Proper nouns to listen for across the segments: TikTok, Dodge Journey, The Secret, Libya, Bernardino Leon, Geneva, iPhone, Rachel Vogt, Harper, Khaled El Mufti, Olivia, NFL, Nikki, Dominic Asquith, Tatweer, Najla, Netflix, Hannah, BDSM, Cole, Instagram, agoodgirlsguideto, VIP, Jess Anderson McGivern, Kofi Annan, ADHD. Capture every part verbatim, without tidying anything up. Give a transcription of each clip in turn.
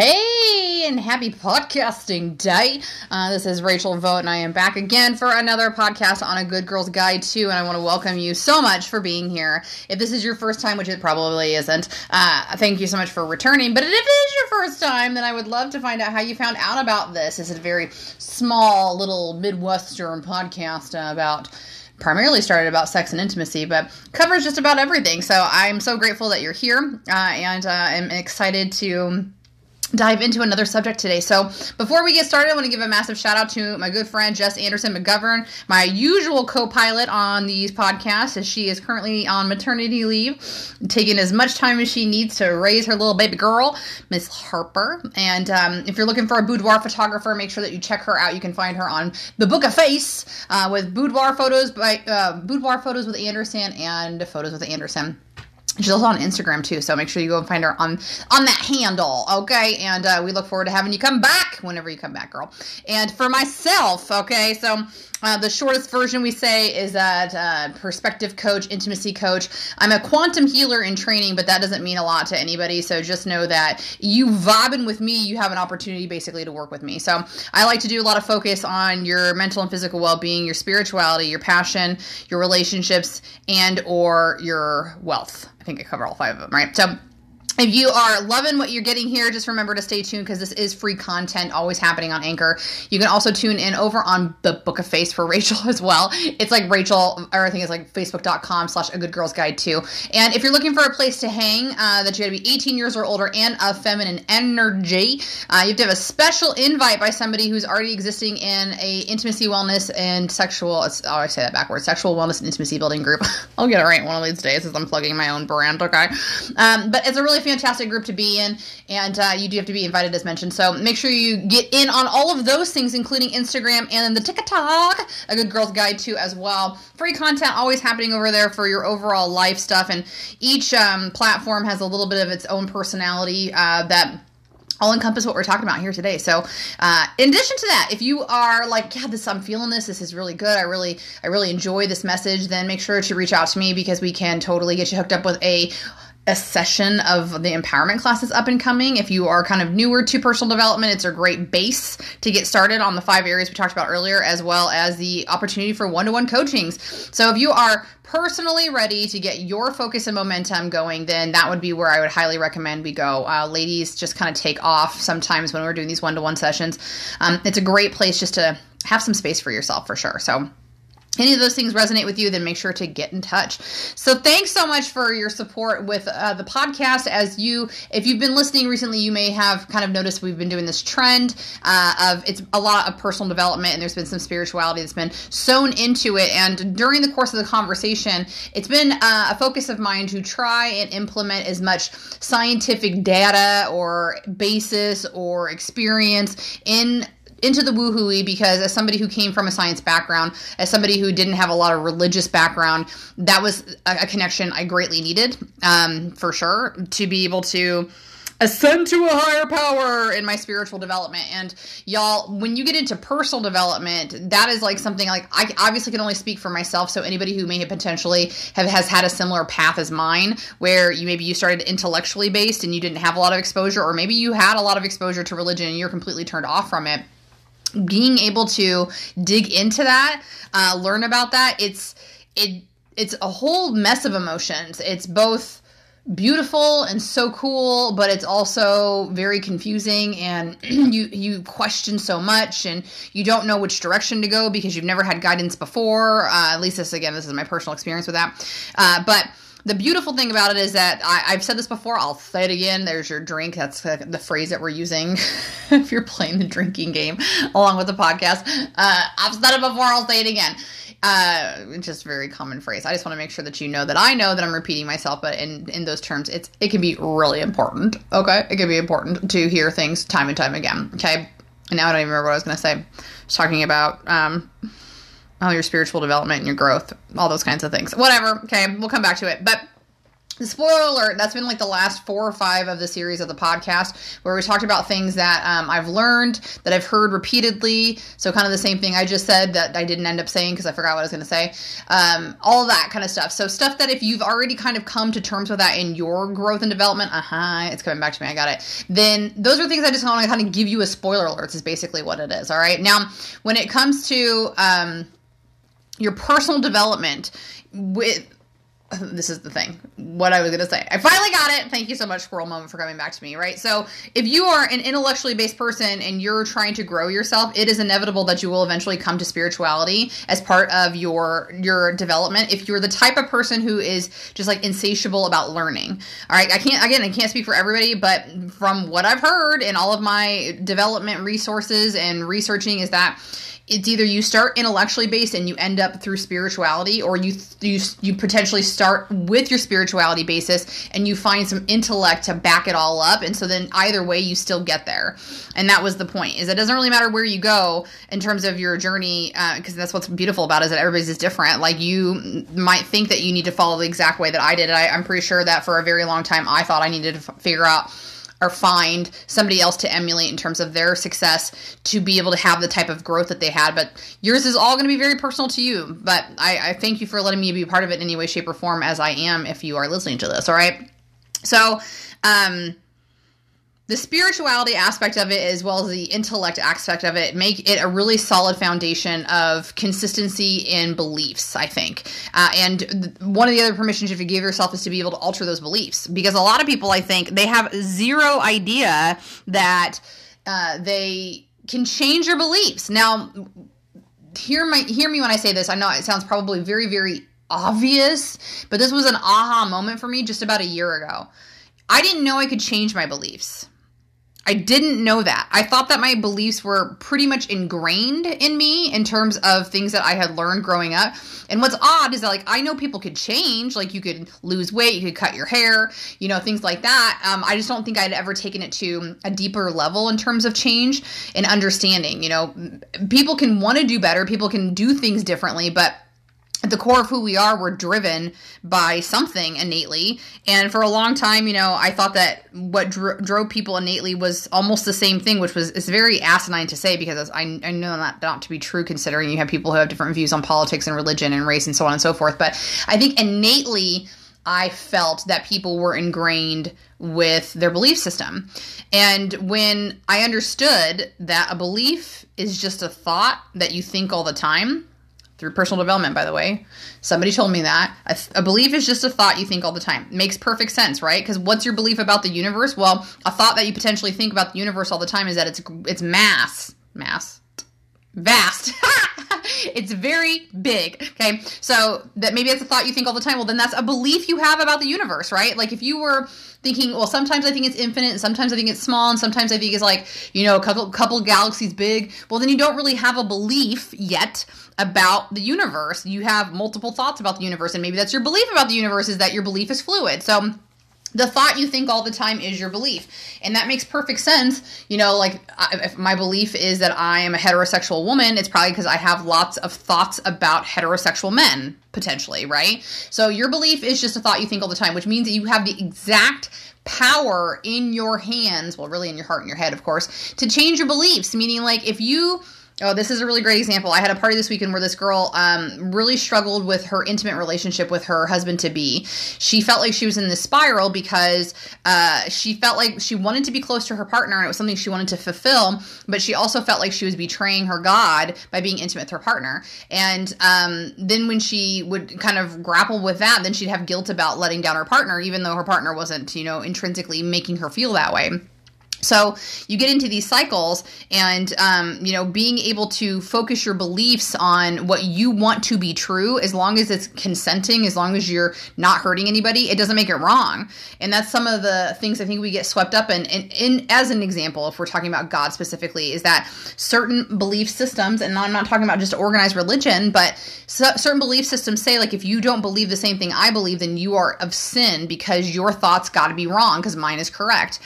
Hey, and happy podcasting day. Uh, this is Rachel Vogt, and I am back again for another podcast on A Good Girl's Guide to, and I want to welcome you so much for being here. If this is your first time, which it probably isn't, uh, thank you so much for returning. But if it is your first time, then I would love to find out how you found out about this. It's a very small little Midwestern podcast about... primarily started about sex and intimacy, but covers just about everything. So I'm so grateful that you're here, uh, and uh, I'm excited to dive into another subject today. So before we get started, I want to give a massive shout out to my good friend Jess Anderson McGivern, my usual co-pilot on these podcasts, as she is currently on maternity leave, taking as much time as she needs to raise her little baby girl, Miss Harper. And um, if you're looking for a boudoir photographer, make sure that you check her out. You can find her on The Book of Face uh, with boudoir photos by uh, boudoir photos with Anderson and photos with Anderson. She's also on Instagram, too, so make sure you go and find her on, on that handle, okay? And uh, we look forward to having you come back whenever you come back, girl. And for myself, okay, so uh, the shortest version we say is that uh, perspective coach, intimacy coach. I'm a quantum healer in training, but that doesn't mean a lot to anybody, so just know that you vibing with me, you have an opportunity, basically, to work with me. So I like to do a lot of focus on your mental and physical well-being, your spirituality, your passion, your relationships, and or your wealth. I think I cover all five of them, right? So if you are loving what you're getting here, just remember to stay tuned because this is free content always happening on Anchor. You can also tune in over on The Book of Face for Rachel as well. It's like Rachel, or I think it's like facebook.com slash a good girl's guide too. And if you're looking for a place to hang, uh, that you got to be eighteen years or older and of feminine energy, uh, you have to have a special invite by somebody who's already existing in a intimacy, wellness, and sexual, it's, oh, I say that backwards, sexual wellness and intimacy building group. I'll get it right one of these days as I'm plugging my own brand, okay? Um, but it's a really fantastic group to be in, and uh, you do have to be invited as mentioned, so make sure you get in on all of those things, including Instagram and the TikTok, A Good Girl's Guide to as well. Free content always happening over there for your overall life stuff, and each um, platform has a little bit of its own personality uh, that all encompass what we're talking about here today. So uh, in addition to that, if you are like, yeah, this, I'm feeling this, this is really good, I really, I really enjoy this message, then make sure to reach out to me because we can totally get you hooked up with a a session of the empowerment classes up and coming. If you are kind of newer to personal development, it's a great base to get started on the five areas we talked about earlier, as well as the opportunity for one-to-one coachings. So if you are personally ready to get your focus and momentum going, then that would be where I would highly recommend we go. Uh, ladies just kind of take off sometimes when we're doing these one-to-one sessions. Um, it's a great place just to have some space for yourself for sure. So any of those things resonate with you, then make sure to get in touch. So thanks so much for your support with uh, the podcast. As you, if you've been listening recently, you may have kind of noticed we've been doing this trend uh, of it's a lot of personal development, and there's been some spirituality that's been sewn into it. And during the course of the conversation, it's been uh, a focus of mine to try and implement as much scientific data or basis or experience in into the woohooey, because as somebody who came from a science background, as somebody who didn't have a lot of religious background, that was a, a connection I greatly needed, um, for sure, to be able to ascend to a higher power in my spiritual development. And y'all, when you get into personal development, that is like something like, I obviously can only speak for myself. So anybody who may have potentially have, has had a similar path as mine, where you, maybe you started intellectually based and you didn't have a lot of exposure, or maybe you had a lot of exposure to religion and you're completely turned off from it. Being able to dig into that, uh, learn about that, it's it it's a whole mess of emotions. It's both beautiful and so cool, but it's also very confusing, and you you question so much, and you don't know which direction to go because you've never had guidance before. Uh, at least this, again, this is my personal experience with that. Uh, but the beautiful thing about it is that I, I've said this before. I'll say it again. There's your drink. That's the, the phrase that we're using if you're playing the drinking game along with the podcast. Uh, I've said it before. I'll say it again. Uh, just a very common phrase. I just want to make sure that you know that I know that I'm repeating myself, but in, in those terms, it's it can be really important, okay? It can be important to hear things time and time again, okay? And now I don't even remember what I was going to say. I was talking about... Um, all your spiritual development and your growth, all those kinds of things. Whatever. Okay. We'll come back to it. But Spoiler alert, that's been like the last four or five of the series of the podcast where we talked about things that um, I've learned, that I've heard repeatedly. So kind of the same thing I just said that I didn't end up saying because I forgot what I was going to say. Um, all that kind of stuff. So stuff that if you've already kind of come to terms with that in your growth and development, uh-huh, it's coming back to me, I got it. Then those are things I just want to kind of give you as spoiler alerts is basically what it is, all right? Now, when it comes to um, your personal development with... This is the thing, what I was going to say. I finally got it. Thank you so much, Squirrel Moment, for coming back to me, right? So if you are an intellectually based person and you're trying to grow yourself, it is inevitable that you will eventually come to spirituality as part of your your development. If you're the type of person who is just like insatiable about learning, all right? I can't, again, I can't speak for everybody, but from what I've heard in all of my development resources and researching is that it's either you start intellectually based and you end up through spirituality, or you you you potentially start with your spirituality basis and you find some intellect to back it all up. And so then either way, you still get there. And that was the point, is it doesn't really matter where you go in terms of your journey, because uh, that's what's beautiful about it, is that everybody's is different. Like, you might think that you need to follow the exact way that I did. I, I'm pretty sure that for a very long time, I thought I needed to f- figure out or find somebody else to emulate in terms of their success to be able to have the type of growth that they had. But yours is all going to be very personal to you. But I, I thank you for letting me be part of it in any way, shape, or form, as I am if you are listening to this, all right? So um, the spirituality aspect of it, as well as the intellect aspect of it, make it a really solid foundation of consistency in beliefs, I think. Uh, and th- one of the other permissions you have to give yourself is to be able to alter those beliefs, because a lot of people, I think, they have zero idea that uh, they can change your beliefs. Now, hear my hear me when I say this. I know it sounds probably very, very obvious, but this was an aha moment for me just about a year ago. I didn't know I could change my beliefs. I didn't know that. I thought that my beliefs were pretty much ingrained in me in terms of things that I had learned growing up. And what's odd is that, like, I know people could change. Like, you could lose weight, you could cut your hair, you know, things like that. Um, I just don't think I'd ever taken it to a deeper level in terms of change and understanding. You know, people can want to do better. People can do things differently, but at the core of who we are, we're driven by something innately. And for a long time, you know, I thought that what dro- drove people innately was almost the same thing, which was, it's very asinine to say, because I, I know that not to be true, considering you have people who have different views on politics and religion and race and so on and so forth. But I think innately, I felt that people were ingrained with their belief system. And when I understood that a belief is just a thought that you think all the time, through personal development, by the way. Somebody told me that. A, th- a belief is just a thought you think all the time. Makes perfect sense, right? Because what's your belief about the universe? Well, a thought that you potentially think about the universe all the time is that it's it's mass. Mass. Vast. It's very big, okay? So that maybe that's a thought you think all the time. Well, then that's a belief you have about the universe, right? Like, if you were thinking, well, sometimes I think it's infinite, and sometimes I think it's small, and sometimes I think it's like, you know, a couple, couple galaxies big. Well, then you don't really have a belief yet about the universe. You have multiple thoughts about the universe, and maybe that's your belief about the universe, is that your belief is fluid. So the thought you think all the time is your belief. And that makes perfect sense. You know, like, I, if my belief is that I am a heterosexual woman, it's probably because I have lots of thoughts about heterosexual men, potentially, right? So your belief is just a thought you think all the time, which means that you have the exact power in your hands, well, really in your heart and your head, of course, to change your beliefs. Meaning, like, if you... Oh, this is a really great example. I had a party this weekend where this girl um, really struggled with her intimate relationship with her husband-to-be. She felt like she was in this spiral because uh, she felt like she wanted to be close to her partner, and it was something she wanted to fulfill, but she also felt like she was betraying her God by being intimate with her partner. And um, then when she would kind of grapple with that, then she'd have guilt about letting down her partner, even though her partner wasn't, you know, intrinsically making her feel that way. So you get into these cycles and, um, you know, being able to focus your beliefs on what you want to be true, as long as it's consenting, as long as you're not hurting anybody, it doesn't make it wrong. And that's some of the things I think we get swept up in. And, and as an example, if we're talking about God specifically, is that certain belief systems, and I'm not talking about just organized religion, but so, certain belief systems say, like, if you don't believe the same thing I believe, then you are of sin, because your thoughts got to be wrong because mine is correct.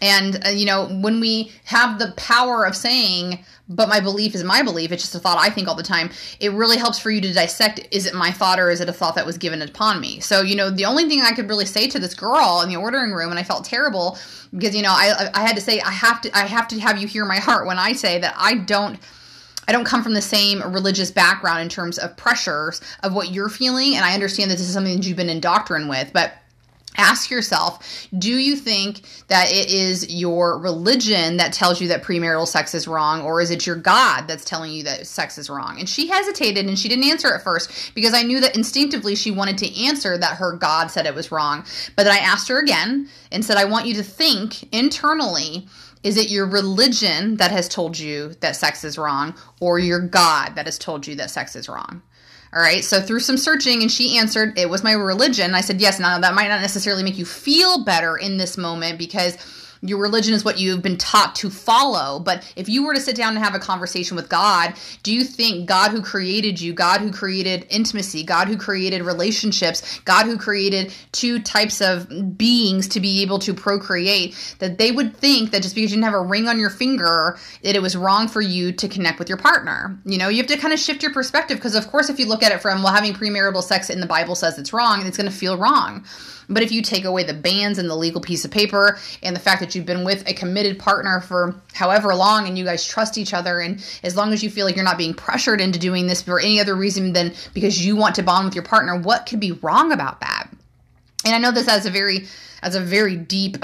And, uh, you know, when we have the power of saying, but my belief is my belief, it's just a thought I think all the time, it really helps for you to dissect, is it my thought or is it a thought that was given upon me? So, you know, the only thing I could really say to this girl in the ordering room, and I felt terrible because, you know, I I had to say, I have to, I have to have you hear my heart when I say that I don't, I don't come from the same religious background in terms of pressures of what you're feeling. And I understand that this is something that you've been indoctrinated with, but ask yourself, do you think that it is your religion that tells you that premarital sex is wrong, or is it your God that's telling you that sex is wrong? And she hesitated and she didn't answer at first because I knew that instinctively she wanted to answer that her God said it was wrong. But then I asked her again and said, I want you to think internally, is it your religion that has told you that sex is wrong, or your God that has told you that sex is wrong? All right, so through some searching, and she answered, it was my religion. I said, yes, now that might not necessarily make you feel better in this moment because your religion is what you've been taught to follow. But if you were to sit down and have a conversation with God, do you think God who created you, God who created intimacy, God who created relationships, God who created two types of beings to be able to procreate, that they would think that just because you didn't have a ring on your finger, that it was wrong for you to connect with your partner? You know, you have to kind of shift your perspective because, of course, if you look at it from, well, having premarital sex in the Bible says it's wrong, and it's going to feel wrong. But if you take away the bans and the legal piece of paper and the fact that you've been with a committed partner for however long and you guys trust each other, and as long as you feel like you're not being pressured into doing this for any other reason than because you want to bond with your partner, what could be wrong about that? And I know this as a very as a very deep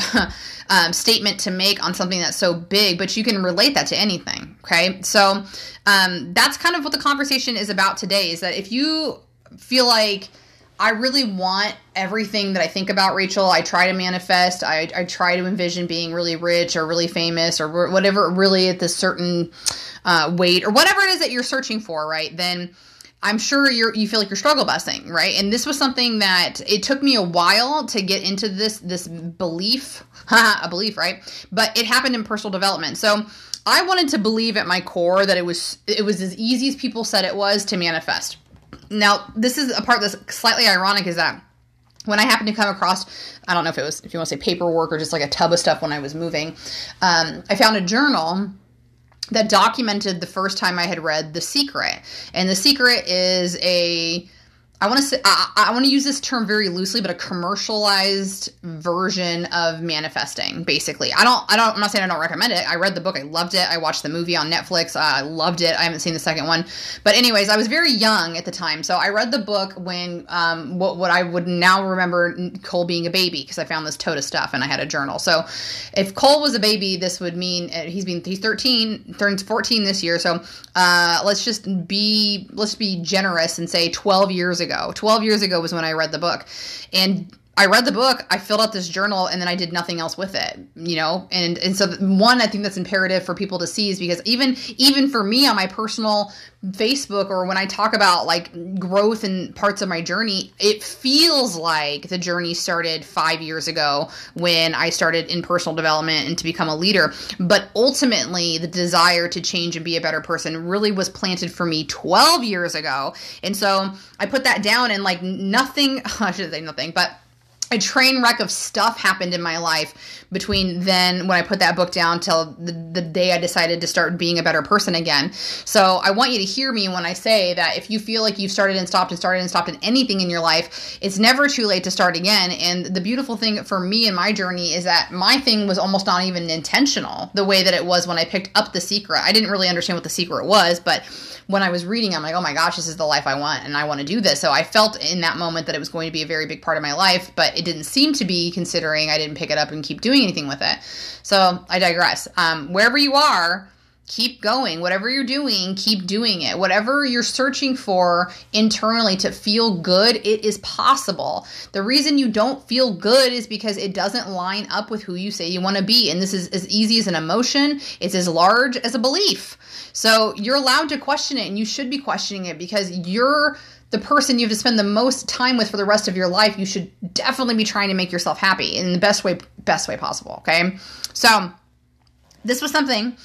um, statement to make on something that's so big, but you can relate that to anything, okay? So um, that's kind of what the conversation is about today, is that if you feel like, I really want everything that I think about Rachel, I try to manifest, I, I try to envision being really rich or really famous or whatever, really at this certain uh, weight or whatever it is that you're searching for, right? Then I'm sure you're, you feel like you're struggle busting, right? And this was something that it took me a while to get into this, this belief, a belief, right? But it happened in personal development. So I wanted to believe at my core that it was, it was as easy as people said it was to manifest. Now, this is a part that's slightly ironic, is that when I happened to come across, I don't know if it was, if you want to say paperwork or just like a tub of stuff when I was moving, um, I found a journal that documented the first time I had read The Secret. And The Secret is a, I want to say, I, I want to use this term very loosely, but a commercialized version of manifesting, basically. I don't, I don't, I'm not saying I don't recommend it. I read the book. I loved it. I watched the movie on Netflix. Uh, I loved it. I haven't seen the second one, but anyways, I was very young at the time. So I read the book when, um, what, what I would now remember Cole being a baby, because I found this tote of stuff and I had a journal. So if Cole was a baby, this would mean uh, he's been, he's thirteen, turns fourteen this year. So, uh, let's just be, let's be generous and say twelve years ago. twelve years ago was when I read the book, and I read the book, I filled out this journal, and then I did nothing else with it, you know, and, and so one, I think that's imperative for people to see, is because even, even for me on my personal Facebook, or when I talk about like growth and parts of my journey, it feels like the journey started five years ago when I started in personal development and to become a leader. But ultimately the desire to change and be a better person really was planted for me twelve years ago. And so I put that down, and like nothing, I shouldn't say nothing, but a train wreck of stuff happened in my life between then when I put that book down till the, the day I decided to start being a better person again. So I want you to hear me when I say that if you feel like you've started and stopped and started and stopped in anything in your life, it's never too late to start again. And the beautiful thing for me in my journey is that my thing was almost not even intentional the way that it was when I picked up The Secret. I didn't really understand what The Secret was, but when I was reading, I'm like, oh my gosh, this is the life I want, and I want to do this. So I felt in that moment that it was going to be a very big part of my life, but it didn't seem to be, considering I didn't pick it up and keep doing anything with it. So I digress. Um, wherever you are, keep going. Whatever you're doing, keep doing it. Whatever you're searching for internally to feel good, it is possible. The reason you don't feel good is because it doesn't line up with who you say you want to be. And this is as easy as an emotion. It's as large as a belief. So you're allowed to question it, and you should be questioning it, because you're the person you have to spend the most time with for the rest of your life. You should definitely be trying to make yourself happy in the best way, best way possible. Okay. So this was something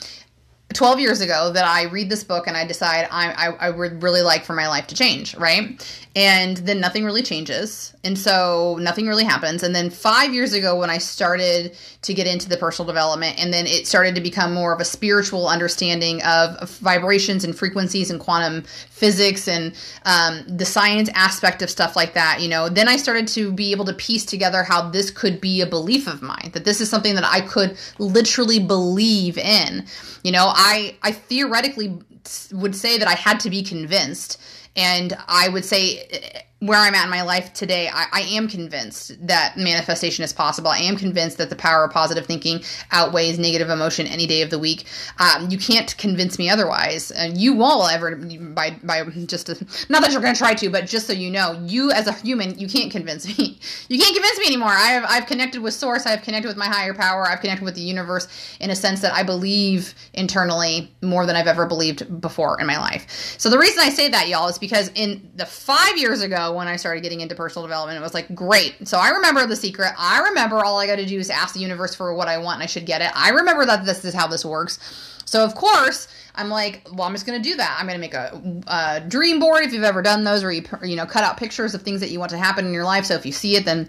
twelve years ago that I read this book and I decide I, I, I would really like for my life to change, right? And then nothing really changes. And so nothing really happens. And then five years ago when I started to get into the personal development, and then it started to become more of a spiritual understanding of, of vibrations and frequencies and quantum physics and um, the science aspect of stuff like that, you know, then I started to be able to piece together how this could be a belief of mine, that this is something that I could literally believe in, you know. I, I theoretically would say that I had to be convinced, and I would say where I'm at in my life today, I, I am convinced that manifestation is possible. I am convinced that the power of positive thinking outweighs negative emotion any day of the week. Um, you can't convince me otherwise, and you won't ever by by just a, not that you're going to try to, but just so you know, you as a human, you can't convince me. You can't convince me anymore. I have I've connected with source. I've connected with my higher power. I've connected with the universe in a sense that I believe internally more than I've ever believed before in my life. So the reason I say that, y'all, is because in the five years ago, when I started getting into personal development, it was like, great. So I remember The Secret. I remember all I got to do is ask the universe for what I want and I should get it. I remember that this is how this works. So of course I'm like, well, I'm just going to do that. I'm going to make a, a dream board. If you've ever done those, where you, you know, cut out pictures of things that you want to happen in your life. So if you see it, then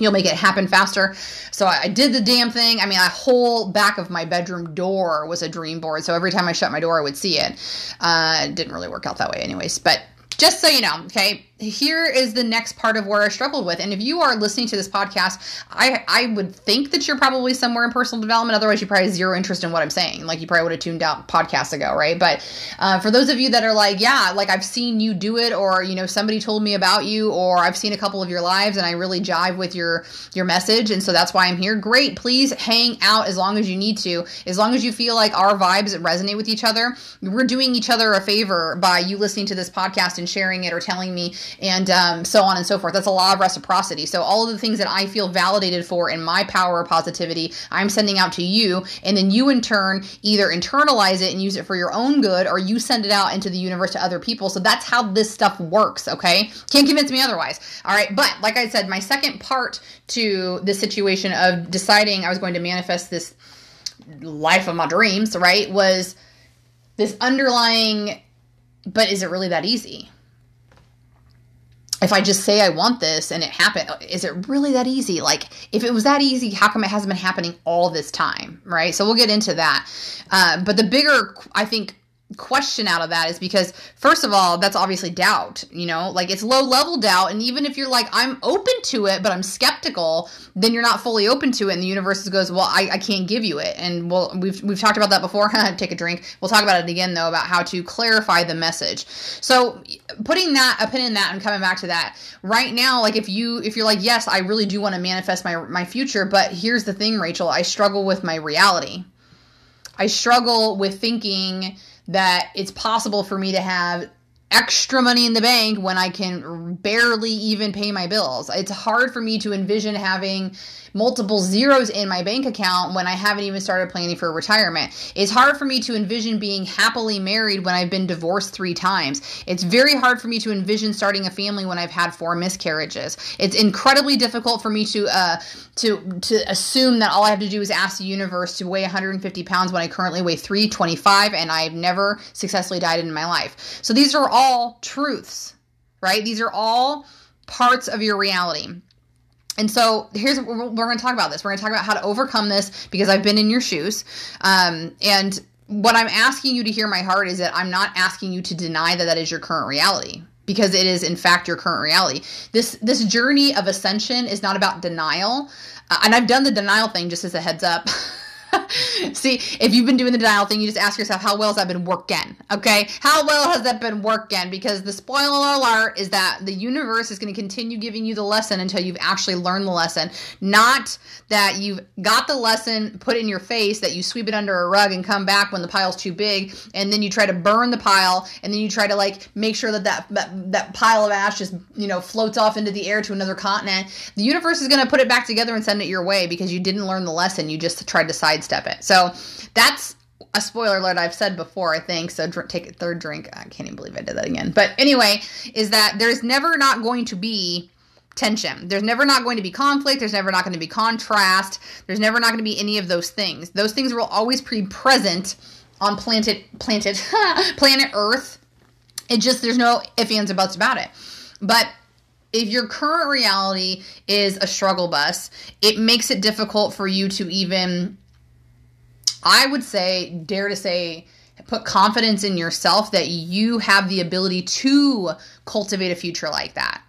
you'll make it happen faster. So I did the damn thing. I mean, a whole back of my bedroom door was a dream board. So every time I shut my door, I would see it. Uh, it didn't really work out that way anyways, but just so you know, okay, here is the next part of where I struggled with. And if you are listening to this podcast, I, I would think that you're probably somewhere in personal development. Otherwise, you probably have zero interest in what I'm saying. Like, you probably would have tuned out podcasts ago, right? But uh, for those of you that are like, yeah, like I've seen you do it, or, you know, somebody told me about you, or I've seen a couple of your lives and I really jive with your, your message. And so that's why I'm here. Great. Please hang out as long as you need to. As long as you feel like our vibes resonate with each other, we're doing each other a favor by you listening to this podcast and sharing it or telling me, and um, so on and so forth. That's a law of reciprocity. So all of the things that I feel validated for in my power of positivity, I'm sending out to you. And then you in turn either internalize it and use it for your own good, or you send it out into the universe to other people. So that's how this stuff works. Okay. Can't convince me otherwise. All right. But like I said, my second part to this situation of deciding I was going to manifest this life of my dreams, right, was this underlying, but is it really that easy? If I just say I want this and it happened, is it really that easy? Like, if it was that easy, how come it hasn't been happening all this time, right? So we'll get into that. Uh, but the bigger, I think, question out of that is because, first of all, that's obviously doubt, you know, like it's low level doubt. And even if you're like, I'm open to it, but I'm skeptical, then you're not fully open to it. And the universe goes, well, I, I can't give you it. And we'll, we've, we've talked about that before. Take a drink. We'll talk about it again though, about how to clarify the message. So putting that, a pin in that and coming back to that right now, like if you, if you're like, yes, I really do want to manifest my, my future, but here's the thing, Rachel, I struggle with my reality. I struggle with thinking that it's possible for me to have extra money in the bank when I can barely even pay my bills. It's hard for me to envision having multiple zeros in my bank account when I haven't even started planning for retirement. It's hard for me to envision being happily married when I've been divorced three times. It's very hard for me to envision starting a family when I've had four miscarriages. It's incredibly difficult for me to uh, to to assume that all I have to do is ask the universe to weigh one hundred fifty pounds when I currently weigh three twenty-five and I've never successfully dieted in my life. So these are all truths, right? These are all parts of your reality. And so here's what we're, we're going to talk about this. We're going to talk about how to overcome this because I've been in your shoes. Um, and what I'm asking you to hear my heart is that I'm not asking you to deny that that is your current reality, because it is in fact your current reality. This, this journey of ascension is not about denial. Uh, and I've done the denial thing, just as a heads up. See, if you've been doing the denial thing, you just ask yourself, how well has that been working? Okay. How well has that been working? Because the spoiler alert is that the universe is going to continue giving you the lesson until you've actually learned the lesson. Not that you've got the lesson put in your face, that you sweep it under a rug and come back when the pile's too big. And then you try to burn the pile. And then you try to like make sure that that, that, that pile of ash just, you know, floats off into the air to another continent. The universe is going to put it back together and send it your way because you didn't learn the lesson. You just tried to sidestep it. So that's a spoiler alert I've said before, I think. So dr- take a third drink. I can't even believe I did that again. But anyway, is that there's never not going to be tension. There's never not going to be conflict. There's never not going to be contrast. There's never not going to be any of those things. Those things will always be present on planet, planet, planet Earth. It just, there's no ifs, ands, and buts about it. But if your current reality is a struggle bus, it makes it difficult for you to even, I would say, dare to say, put confidence in yourself that you have the ability to cultivate a future like that.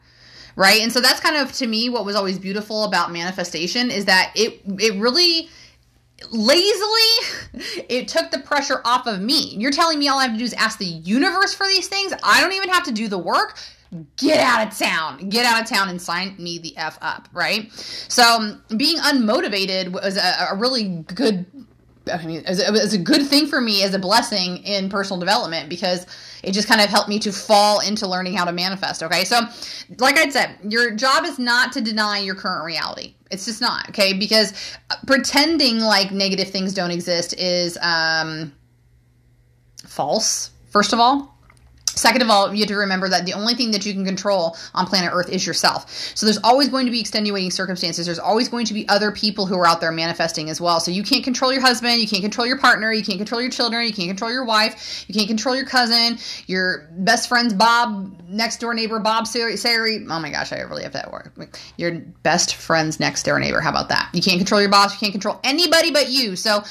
Right? And so that's kind of, to me, what was always beautiful about manifestation is that it it really lazily, it took the pressure off of me. You're telling me all I have to do is ask the universe for these things. I don't even have to do the work. Get out of town. Get out of town and sign me the F up. Right? So um, being unmotivated was a, a really good, I mean, it was a good thing for me as a blessing in personal development because it just kind of helped me to fall into learning how to manifest, okay? So like I said, your job is not to deny your current reality. It's just not, okay? Because pretending like negative things don't exist is um, false, first of all. Second of all, you have to remember that the only thing that you can control on planet Earth is yourself. So there's always going to be extenuating circumstances. There's always going to be other people who are out there manifesting as well. So you can't control your husband. You can't control your partner. You can't control your children. You can't control your wife. You can't control your cousin, your best friend's Bob, next door neighbor, Bob Sari. Sari. Oh my gosh, I really have that word. Your best friend's next door neighbor. How about that? You can't control your boss. You can't control anybody but you. So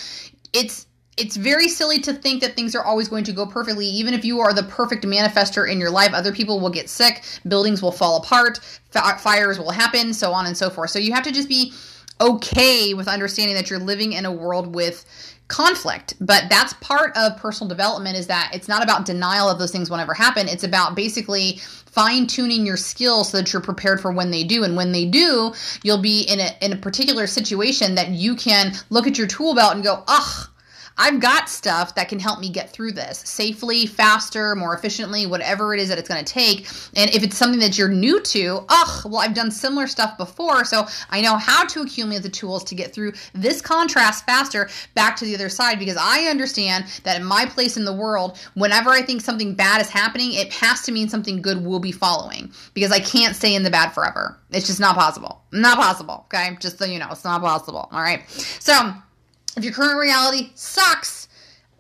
it's, It's very silly to think that things are always going to go perfectly. Even if you are the perfect manifester in your life, other people will get sick, buildings will fall apart, f- fires will happen, so on and so forth. So you have to just be okay with understanding that you're living in a world with conflict. But that's part of personal development, is that it's not about denial of those things won't ever happen. It's about basically fine-tuning your skills so that you're prepared for when they do. And when they do, you'll be in a, in a particular situation that you can look at your tool belt and go, ugh, I've got stuff that can help me get through this safely, faster, more efficiently, whatever it is that it's going to take. And if it's something that you're new to, oh, well, I've done similar stuff before, so I know how to accumulate the tools to get through this contrast faster back to the other side, because I understand that in my place in the world, whenever I think something bad is happening, it has to mean something good will be following, because I can't stay in the bad forever. It's just not possible. Not possible. Okay. Just so you know, it's not possible. All right. So if your current reality sucks,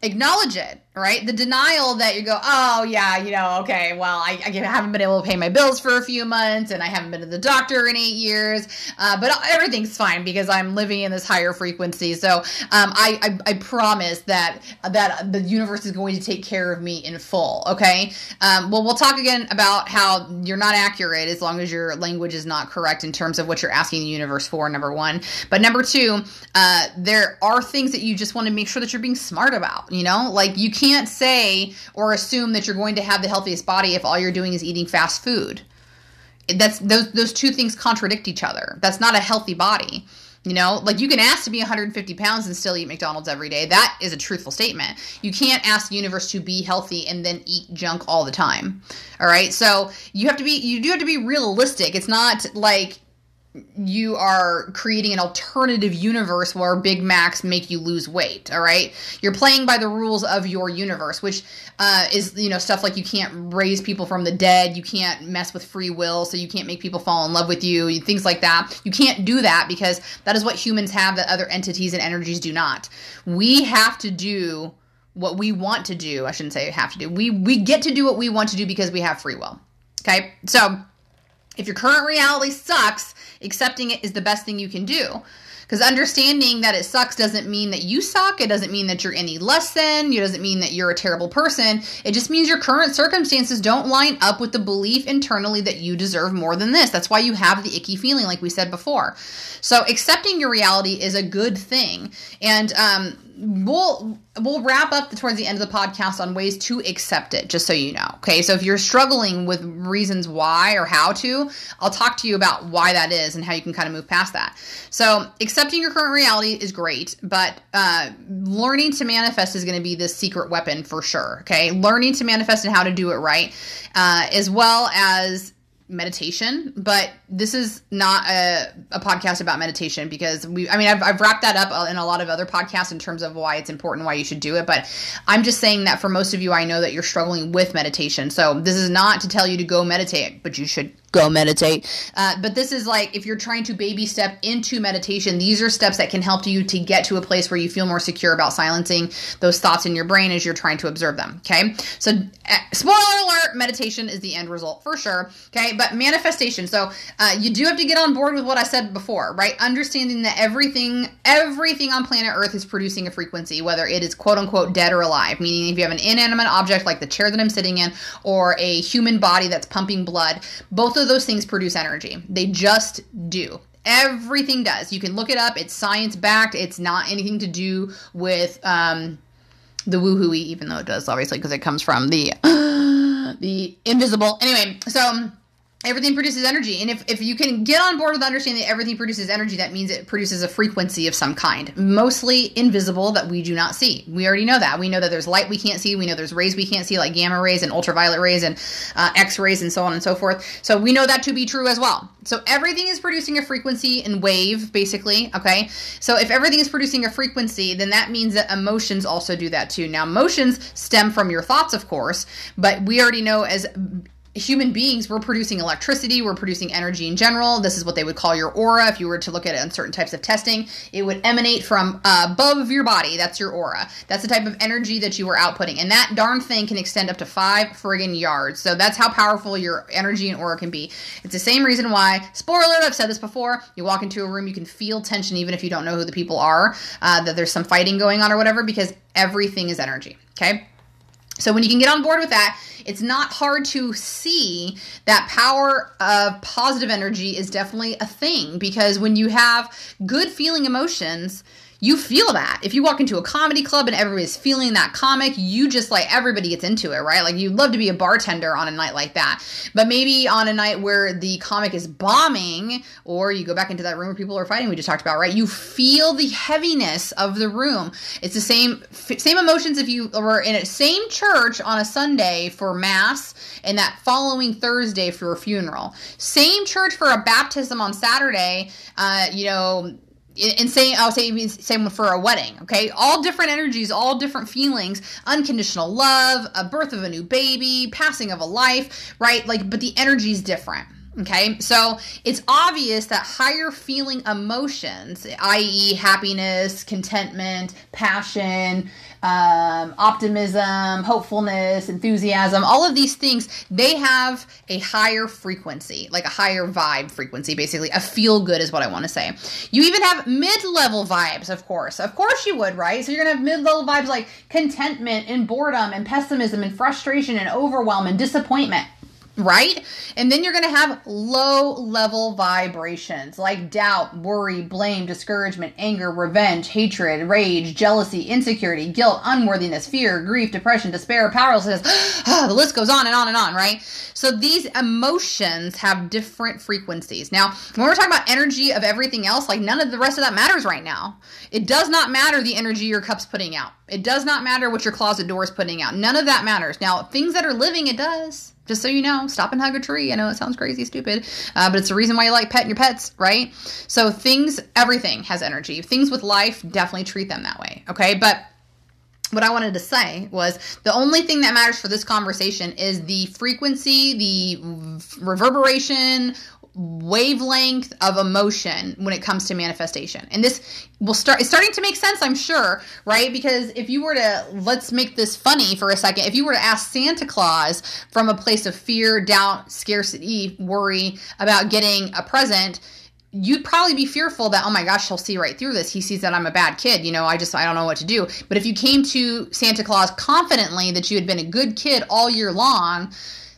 acknowledge it, right? The denial that you go, oh, yeah, you know, okay, well, I, I haven't been able to pay my bills for a few months, and I haven't been to the doctor in eight years, uh, but everything's fine because I'm living in this higher frequency. So um, I, I I promise that that the universe is going to take care of me in full, okay? Um, well, we'll talk again about how you're not accurate as long as your language is not correct in terms of what you're asking the universe for, number one. But number two, uh, there are things that you just want to make sure that you're being smart about, you know? Like, you can't can't say or assume that you're going to have the healthiest body if all you're doing is eating fast food. That's those those two things contradict each other. That's not a healthy body. You know, like, you can ask to be one hundred fifty pounds and still eat McDonald's every day. That is a truthful statement. You can't ask the universe to be healthy and then eat junk all the time. All right. So you have to be, you do have to be realistic. It's not like you are creating an alternative universe where Big Macs make you lose weight, all right? You're playing by the rules of your universe, which uh, is, you know, stuff like you can't raise people from the dead, you can't mess with free will, so you can't make people fall in love with you, things like that. You can't do that because that is what humans have that other entities and energies do not. We have to do what we want to do. I shouldn't say have to do. We, we get to do what we want to do because we have free will, okay? So if your current reality sucks, accepting it is the best thing you can do, because understanding that it sucks doesn't mean that you suck. It doesn't mean that you're any less than. It doesn't mean that you're a terrible person. It just means your current circumstances don't line up with the belief internally that you deserve more than this. That's why you have the icky feeling, like we said before. So accepting your reality is a good thing. And um, we'll we'll wrap up towards the end of the podcast on ways to accept it, just so you know. Okay, so if you're struggling with reasons why or how to, I'll talk to you about why that is and how you can kind of move past that. So accepting your current reality is great, but uh, learning to manifest is going to be the secret weapon for sure. Okay, learning to manifest and how to do it right, uh, as well as meditation, but this is not a, a podcast about meditation, because we, I mean, I've, I've wrapped that up in a lot of other podcasts in terms of why it's important, why you should do it. But I'm just saying that for most of you, I know that you're struggling with meditation. So this is not to tell you to go meditate, but you should go meditate. Uh, but this is like, if you're trying to baby step into meditation, these are steps that can help you to get to a place where you feel more secure about silencing those thoughts in your brain as you're trying to observe them. Okay. So uh, spoiler alert, meditation is the end result for sure. Okay. But manifestation. So, Uh, you do have to get on board with what I said before, right? Understanding that everything, everything on planet Earth is producing a frequency, whether it is quote unquote dead or alive, meaning if you have an inanimate object like the chair that I'm sitting in or a human body that's pumping blood, both of those things produce energy. They just do. Everything does. You can look it up. It's science backed. It's not anything to do with um, the woo-hooey, even though it does, obviously, because it comes from the, uh, the invisible. Anyway, so... everything produces energy. And if, if you can get on board with understanding that everything produces energy, that means it produces a frequency of some kind, mostly invisible, that we do not see. We already know that. We know that there's light we can't see. We know there's rays we can't see, like gamma rays and ultraviolet rays and uh, X-rays and so on and so forth. So we know that to be true as well. So everything is producing a frequency and wave, basically, okay? So if everything is producing a frequency, then that means that emotions also do that too. Now, emotions stem from your thoughts, of course, but we already know as human beings, we're producing electricity, we're producing energy in general. This is what they would call your aura. If you were to look at it on certain types of testing, it would emanate from uh, above your body. That's your aura. That's the type of energy that you were outputting. And that darn thing can extend up to five friggin' yards. So that's how powerful your energy and aura can be. It's the same reason why, spoiler alert, I've said this before, you walk into a room, you can feel tension even if you don't know who the people are, uh, that there's some fighting going on or whatever, because everything is energy, okay? So when you can get on board with that, it's not hard to see that power of positive energy is definitely a thing, because when you have good feeling emotions, you feel that. If you walk into a comedy club and everybody's feeling that comic, you just like, everybody gets into it, right? Like, you'd love to be a bartender on a night like that. But maybe on a night where the comic is bombing, or you go back into that room where people are fighting, we just talked about, right? You feel the heaviness of the room. It's the same same emotions if you were in the same church on a Sunday for mass and that following Thursday for a funeral. Same church for a baptism on Saturday, uh, you know, and same, I'll say even same for a wedding, okay? All different energies, all different feelings, unconditional love, a birth of a new baby, passing of a life, right? Like, but the energy is different, okay? So it's obvious that higher feeling emotions, that is happiness, contentment, passion, um, optimism, hopefulness, enthusiasm, all of these things, they have a higher frequency, like a higher vibe frequency, basically a feel good is what I want to say. You even have mid-level vibes, of course, of course you would, right? So you're going to have mid-level vibes like contentment and boredom and pessimism and frustration and overwhelm and disappointment, right? And then you're going to have low level vibrations like doubt, worry, blame, discouragement, anger, revenge, hatred, rage, jealousy, insecurity, guilt, unworthiness, fear, grief, depression, despair, powerlessness. The list goes on and on and on, right? So these emotions have different frequencies. Now, when we're talking about energy of everything else, like none of the rest of that matters right now. It does not matter the energy your cup's putting out. It does not matter what your closet door is putting out. None of that matters. Now, things that are living, it does. Just so you know, stop and hug a tree. I know it sounds crazy, stupid, uh, but it's the reason why you like petting your pets, right? So things, everything has energy. Things with life, definitely treat them that way, okay? But what I wanted to say was the only thing that matters for this conversation is the frequency, the reverberation, wavelength of emotion when it comes to manifestation. And this will start, it's starting to make sense, I'm sure, right? Because if you were to, let's make this funny for a second. If you were to ask Santa Claus from a place of fear, doubt, scarcity, worry about getting a present, you'd probably be fearful that, oh my gosh, he'll see right through this. He sees that I'm a bad kid. You know, I just, I don't know what to do. But if you came to Santa Claus confidently that you had been a good kid all year long,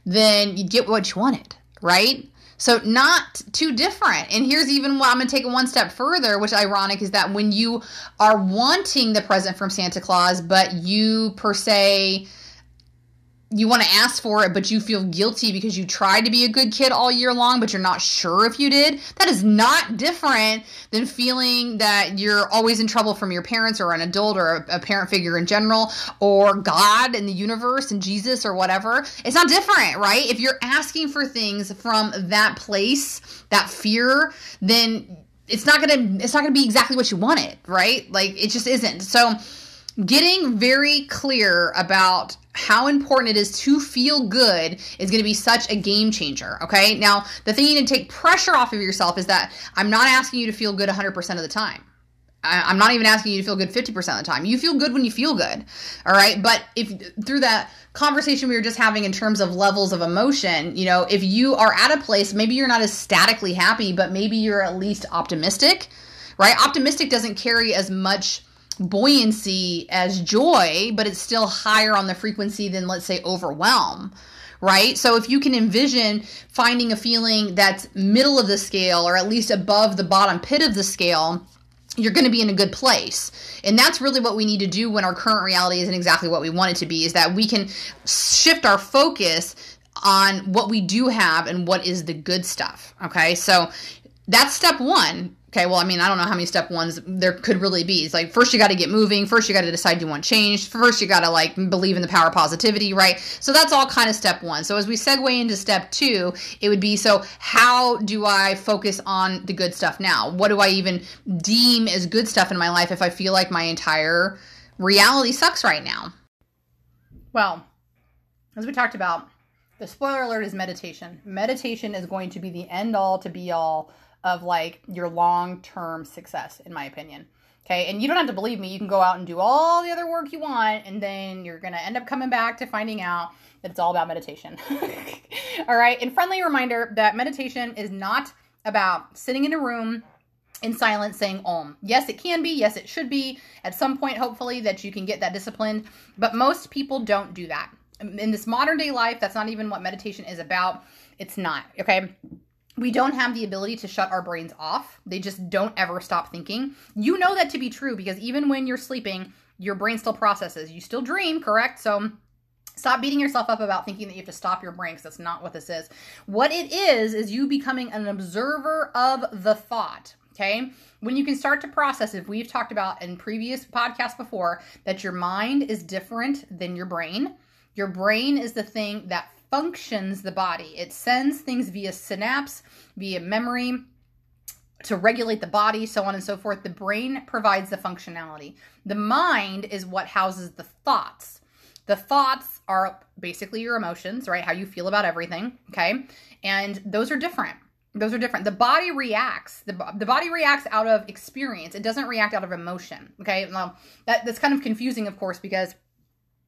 then you'd get what you wanted, right? So not too different. And here's even why I'm going to take it one step further, which ironic is that when you are wanting the present from Santa Claus, but you per se, you want to ask for it, but you feel guilty because you tried to be a good kid all year long, but you're not sure if you did. That is not different than feeling that you're always in trouble from your parents or an adult or a, a parent figure in general or God and the universe and Jesus or whatever. It's not different, right? If you're asking for things from that place, that fear, then it's not going to, it's not going to be exactly what you wanted, right? Like it just isn't. So getting very clear about how important it is to feel good is going to be such a game changer, okay? Now, the thing you need to take pressure off of yourself is that I'm not asking you to feel good one hundred percent of the time. I'm not even asking you to feel good fifty percent of the time. You feel good when you feel good, all right? But if through that conversation we were just having in terms of levels of emotion, you know, if you are at a place, maybe you're not as statically happy, but maybe you're at least optimistic, right? Optimistic doesn't carry as much buoyancy as joy, but it's still higher on the frequency than, let's say, overwhelm, right? So if you can envision finding a feeling that's middle of the scale or at least above the bottom pit of the scale, you're going to be in a good place. And that's really what we need to do when our current reality isn't exactly what we want it to be, is that we can shift our focus on what we do have and what is the good stuff, okay? So that's step one. Okay, well, I mean, I don't know how many step ones there could really be. It's like, first you got to get moving. First, you got to decide you want change. First, you got to like believe in the power of positivity, right? So that's all kind of step one. So as we segue into step two, it would be, so how do I focus on the good stuff now? What do I even deem as good stuff in my life if I feel like my entire reality sucks right now? Well, as we talked about, the spoiler alert is meditation. Meditation is going to be the end all to be all of like your long-term success, in my opinion, okay? And you don't have to believe me. You can go out and do all the other work you want, and then you're gonna end up coming back to finding out that it's all about meditation, all right? And friendly reminder that meditation is not about sitting in a room in silence saying om. Yes, it can be. Yes, it should be. At some point, hopefully, that you can get that disciplined, but most people don't do that. In this modern day life, that's not even what meditation is about. It's not, okay? We don't have the ability to shut our brains off. They just don't ever stop thinking. You know that to be true because even when you're sleeping, your brain still processes. You still dream, correct? So stop beating yourself up about thinking that you have to stop your brain because that's not what this is. What it is, is you becoming an observer of the thought, okay? When you can start to process it, we've talked about in previous podcasts before that your mind is different than your brain. Your brain is the thing that functions the body. It sends things via synapse, via memory to regulate the body, so on and so forth. The brain provides the functionality. The mind is what houses the thoughts. The thoughts are basically your emotions, right? How you feel about everything, okay? And those are different. Those are different. The body reacts. The, the body reacts out of experience. It doesn't react out of emotion, okay? Well, that, that's kind of confusing, of course, because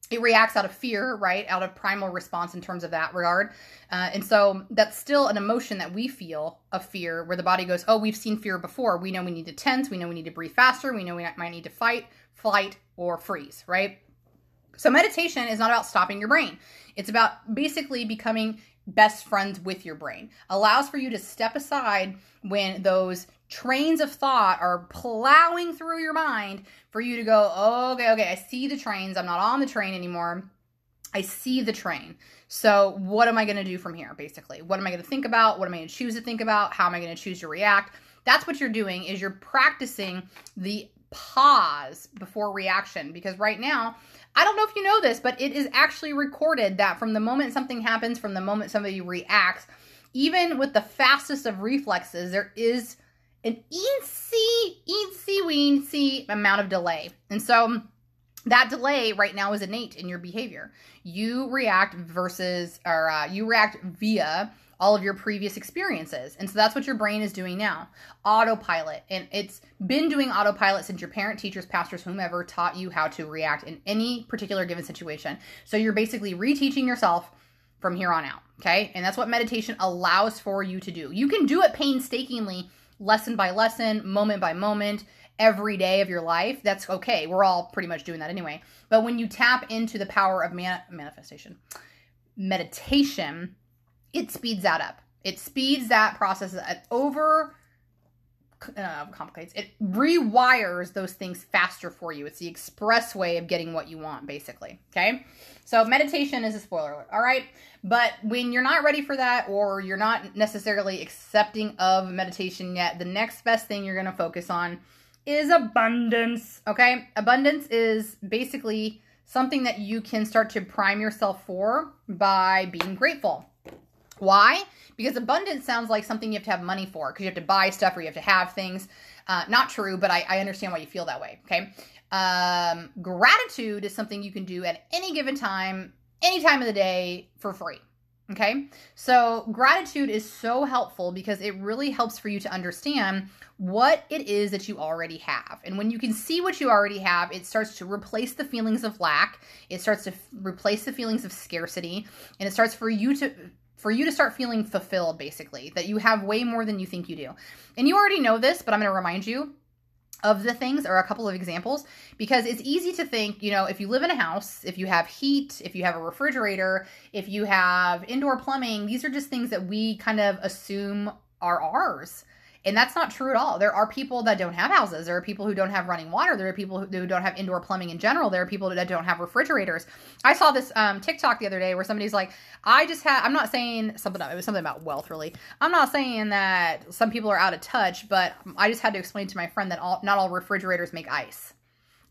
it reacts out of fear, right? Out of primal response in terms of that regard. Uh, and so that's still an emotion that we feel of fear where the body goes, oh, we've seen fear before. We know we need to tense. We know we need to breathe faster. We know we might need to fight, flight, or freeze, right? So meditation is not about stopping your brain. It's about basically becoming best friends with your brain. Allows for you to step aside when those trains of thought are plowing through your mind for you to go, oh, okay, okay, I see the trains. I'm not on the train anymore. I see the train. So what am I going to do from here, basically? What am I going to think about? What am I going to choose to think about? How am I going to choose to react? That's what you're doing, is you're practicing the pause before reaction, because right now, I don't know if you know this, but it is actually recorded that from the moment something happens, from the moment somebody reacts, even with the fastest of reflexes, there is an eensy, eensy, weensy amount of delay. And so that delay right now is innate in your behavior. You react versus, or uh, you react via all of your previous experiences. And so that's what your brain is doing now. Autopilot. And it's been doing autopilot since your parent, teachers, pastors, whomever taught you how to react in any particular given situation. So you're basically reteaching yourself from here on out. Okay. And that's what meditation allows for you to do. You can do it painstakingly, lesson by lesson, moment by moment, every day of your life. That's okay. We're all pretty much doing that anyway. But when you tap into the power of man- manifestation, meditation, it speeds that up. It speeds that process at over uh, complicates, it rewires those things faster for you. It's the express way of getting what you want, basically. Okay. So meditation is a spoiler alert. All right. But when you're not ready for that, or you're not necessarily accepting of meditation yet, the next best thing you're going to focus on is abundance. Okay. Abundance is basically something that you can start to prime yourself for by being grateful. Why? Because abundance sounds like something you have to have money for, because you have to buy stuff or you have to have things. Uh, not true, but I, I understand why you feel that way, okay? Um, gratitude is something you can do at any given time, any time of the day for free, okay? So gratitude is so helpful because it really helps for you to understand what it is that you already have. And when you can see what you already have, it starts to replace the feelings of lack. It starts to f- replace the feelings of scarcity, and it starts for you to... for you to start feeling fulfilled, basically, that you have way more than you think you do. And you already know this, but I'm going to remind you of the things or a couple of examples, because it's easy to think, you know, if you live in a house, if you have heat, if you have a refrigerator, if you have indoor plumbing, these are just things that we kind of assume are ours. And that's not true at all. There are people that don't have houses. There are people who don't have running water. There are people who don't have indoor plumbing in general. There are people that don't have refrigerators. I saw this um, TikTok the other day where somebody's like, I just have, I'm not saying something, it was something about wealth really. I'm not saying that some people are out of touch, but I just had to explain to my friend that all, not all refrigerators make ice.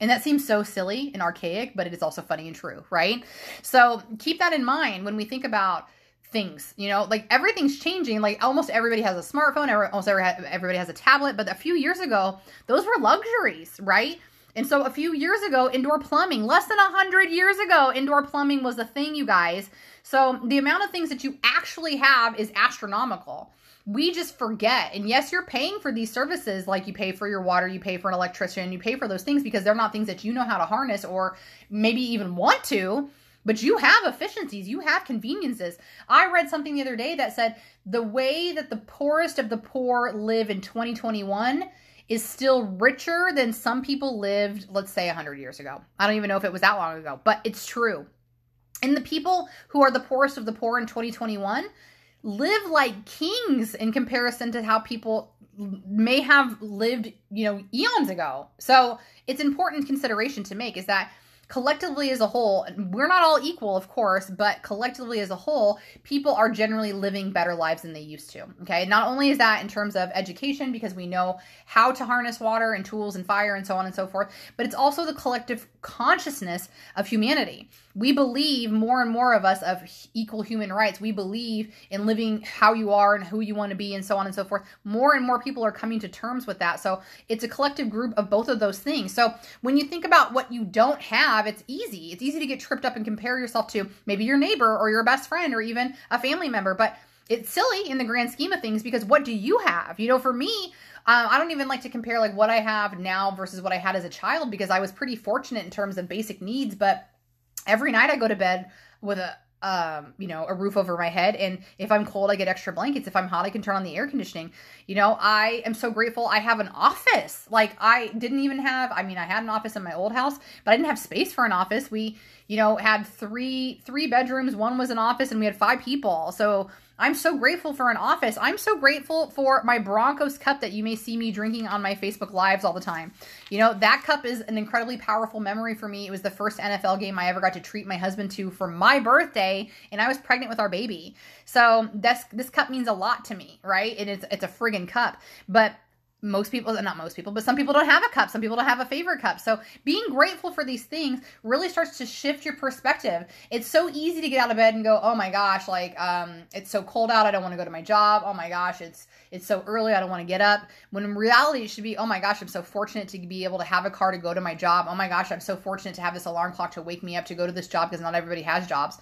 And that seems so silly and archaic, but it is also funny and true, right? So keep that in mind when we think about things, you know, like everything's changing. Like almost everybody has a smartphone. Almost everybody has a tablet. But a few years ago, those were luxuries, right? And so a few years ago, indoor plumbing, less than a hundred years ago, indoor plumbing was the thing, you guys. So the amount of things that you actually have is astronomical. We just forget. And yes, you're paying for these services. Like you pay for your water, you pay for an electrician, you pay for those things because they're not things that you know how to harness or maybe even want to. But you have efficiencies, you have conveniences. I read something the other day that said the way that the poorest of the poor live in twenty twenty-one is still richer than some people lived, let's say a hundred years ago. I don't even know if it was that long ago, but it's true. And the people who are the poorest of the poor in twenty twenty-one live like kings in comparison to how people may have lived, you know, eons ago. So it's an important consideration to make is that collectively as a whole, we're not all equal, of course, but collectively as a whole, people are generally living better lives than they used to, okay? Not only is that in terms of education, because we know how to harness water and tools and fire and so on and so forth, but it's also the collective consciousness of humanity. We believe, more and more of us, of equal human rights. We believe in living how you are and who you want to be and so on and so forth. More and more people are coming to terms with that. So it's a collective group of both of those things. So when you think about what you don't have, it's easy. It's easy to get tripped up and compare yourself to maybe your neighbor or your best friend or even a family member. But it's silly in the grand scheme of things because what do you have? You know, for me, uh, I don't even like to compare like what I have now versus what I had as a child because I was pretty fortunate in terms of basic needs. But every night I go to bed with a um, you know, a roof over my head. And if I'm cold, I get extra blankets. If I'm hot, I can turn on the air conditioning. You know, I am so grateful I have an office. Like I didn't even have, I mean, I had an office in my old house, but I didn't have space for an office. We, you know, had three, three bedrooms. One was an office and we had five people. So I'm so grateful for an office. I'm so grateful for my Broncos cup that you may see me drinking on my Facebook Lives all the time. You know, that cup is an incredibly powerful memory for me. It was the first N F L game I ever got to treat my husband to for my birthday, and I was pregnant with our baby. So that's, this cup means a lot to me, right? And it's, it's a friggin' cup. But most people, not most people, but some people don't have a cup. Some people don't have a favorite cup. So being grateful for these things really starts to shift your perspective. It's so easy to get out of bed and go, oh my gosh, like um, it's so cold out. I don't want to go to my job. Oh my gosh, it's it's so early. I don't want to get up. When in reality, it should be, oh my gosh, I'm so fortunate to be able to have a car to go to my job. Oh my gosh, I'm so fortunate to have this alarm clock to wake me up to go to this job because not everybody has jobs.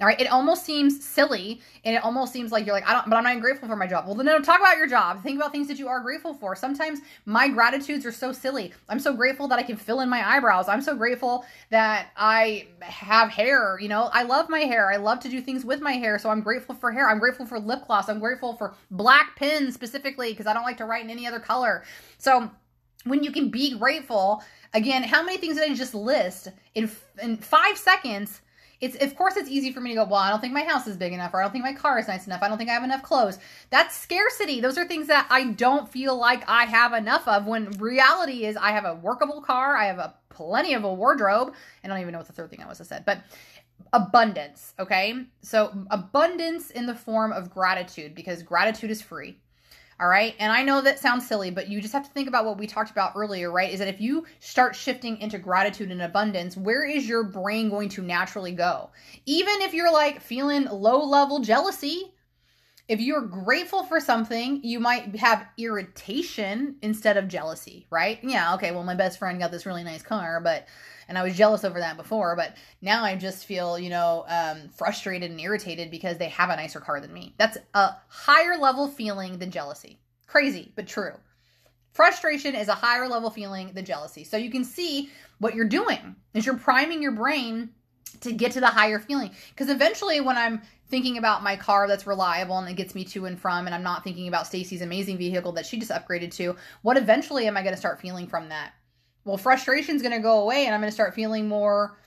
All right. It almost seems silly and it almost seems like you're like, I don't, but I'm not grateful for my job. Well, then no, talk about your job. Think about things that you are grateful for. Sometimes my gratitudes are so silly. I'm so grateful that I can fill in my eyebrows. I'm so grateful that I have hair. You know, I love my hair. I love to do things with my hair. So I'm grateful for hair. I'm grateful for lip gloss. I'm grateful for black pens specifically because I don't like to write in any other color. So when you can be grateful, again, how many things did I just list in in five seconds? It's, of course it's easy for me to go, well, I don't think my house is big enough, or I don't think my car is nice enough. I don't think I have enough clothes. That's scarcity. Those are things that I don't feel like I have enough of, when reality is I have a workable car. I have a plenty of a wardrobe. I don't even know what the third thing I was to said, but abundance. Okay. So abundance in the form of gratitude, because gratitude is free. All right. And I know that sounds silly, but you just have to think about what we talked about earlier, right? Is that if you start shifting into gratitude and abundance, where is your brain going to naturally go? Even if you're like feeling low level jealousy, if you're grateful for something, you might have irritation instead of jealousy, right? Yeah. Okay. Well, my best friend got this really nice car, but, and I was jealous over that before, but now I just feel, you know, um, frustrated and irritated because they have a nicer car than me. That's a higher level feeling than jealousy. Crazy, but true. Frustration is a higher level feeling than jealousy. So you can see what you're doing is you're priming your brain to get to the higher feeling. Because eventually when I'm thinking about my car that's reliable and it gets me to and from, and I'm not thinking about Stacy's amazing vehicle that she just upgraded to, what eventually am I going to start feeling from that? Well, frustration's going to go away and I'm going to start feeling more,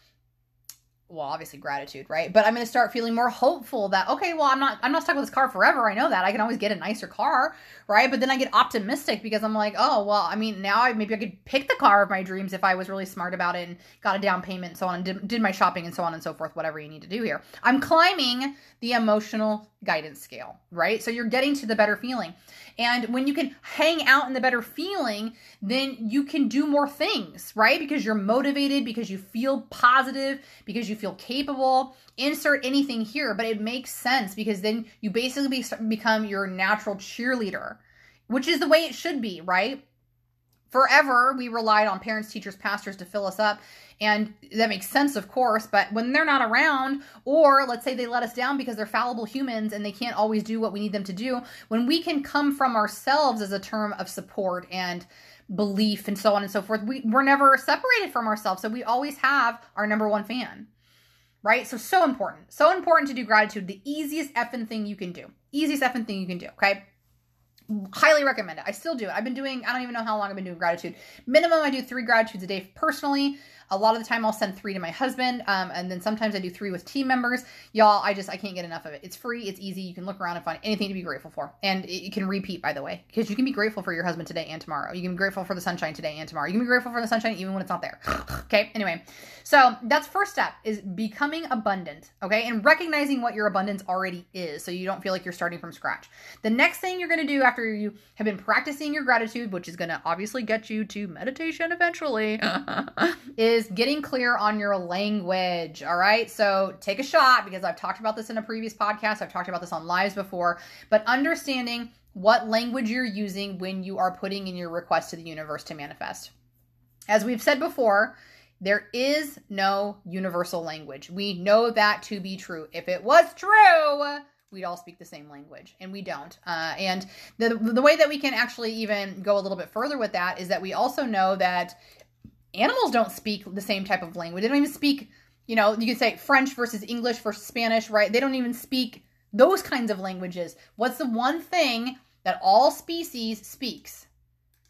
well, obviously gratitude, right? But I'm going to start feeling more hopeful that, okay, well, I'm not, I'm not stuck with this car forever. I know that I can always get a nicer car, right? But then I get optimistic because I'm like, oh, well, I mean, now I, maybe I could pick the car of my dreams if I was really smart about it and got a down payment and so on, and did, did my shopping and so on and so forth, whatever you need to do here. I'm climbing the emotional guidance scale, right? So you're getting to the better feeling. And when you can hang out in the better feeling, then you can do more things, right? Because you're motivated, because you feel positive, because you feel capable. Insert anything here, but it makes sense because then you basically become your natural cheerleader, which is the way it should be, right? Forever, we relied on parents, teachers, pastors to fill us up. And that makes sense, of course, but when they're not around, or let's say they let us down because they're fallible humans and they can't always do what we need them to do, when we can come from ourselves as a term of support and belief and so on and so forth, we, we're never separated from ourselves. So we always have our number one fan, right? So, so important. So important to do gratitude. The easiest effing thing you can do. Easiest effing thing you can do, okay? Highly recommend it. I still do it. I've been doing, I don't even know how long I've been doing gratitude. Minimum, I do three gratitudes a day personally. A lot of the time I'll send three to my husband. Um, and then sometimes I do three with team members. Y'all, I just, I can't get enough of it. It's free. It's easy. You can look around and find anything to be grateful for. And it, it can repeat, by the way, because you can be grateful for your husband today and tomorrow. You can be grateful for the sunshine today and tomorrow. You can be grateful for the sunshine even when it's not there. Okay. Anyway, so that's first step, is becoming abundant. Okay. And recognizing what your abundance already is. So you don't feel like you're starting from scratch. The next thing you're going to do after you have been practicing your gratitude, which is going to obviously get you to meditation eventually, is getting clear on your language. All right. So take a shot, because I've talked about this in a previous podcast. I've talked about this on lives before, but understanding what language you're using when you are putting in your request to the universe to manifest. As we've said before, there is no universal language. We know that to be true. If it was true, we'd all speak the same language, and we don't. Uh, and the the way that we can actually even go a little bit further with that is that we also know that animals don't speak the same type of language. They don't even speak, you know, you could say French versus English versus Spanish, right? They don't even speak those kinds of languages. What's the one thing that all species speaks?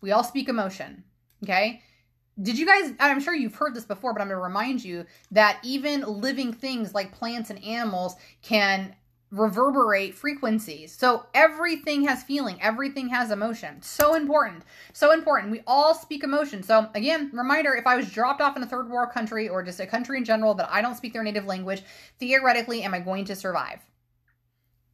We all speak emotion, okay? Did you guys, I'm sure you've heard this before, but I'm going to remind you that even living things like plants and animals can reverberate frequencies. So everything has feeling. Everything has emotion. So important. So important. We all speak emotion. So again, reminder, if I was dropped off in a third world country, or just a country in general that I don't speak their native language, theoretically, am I going to survive?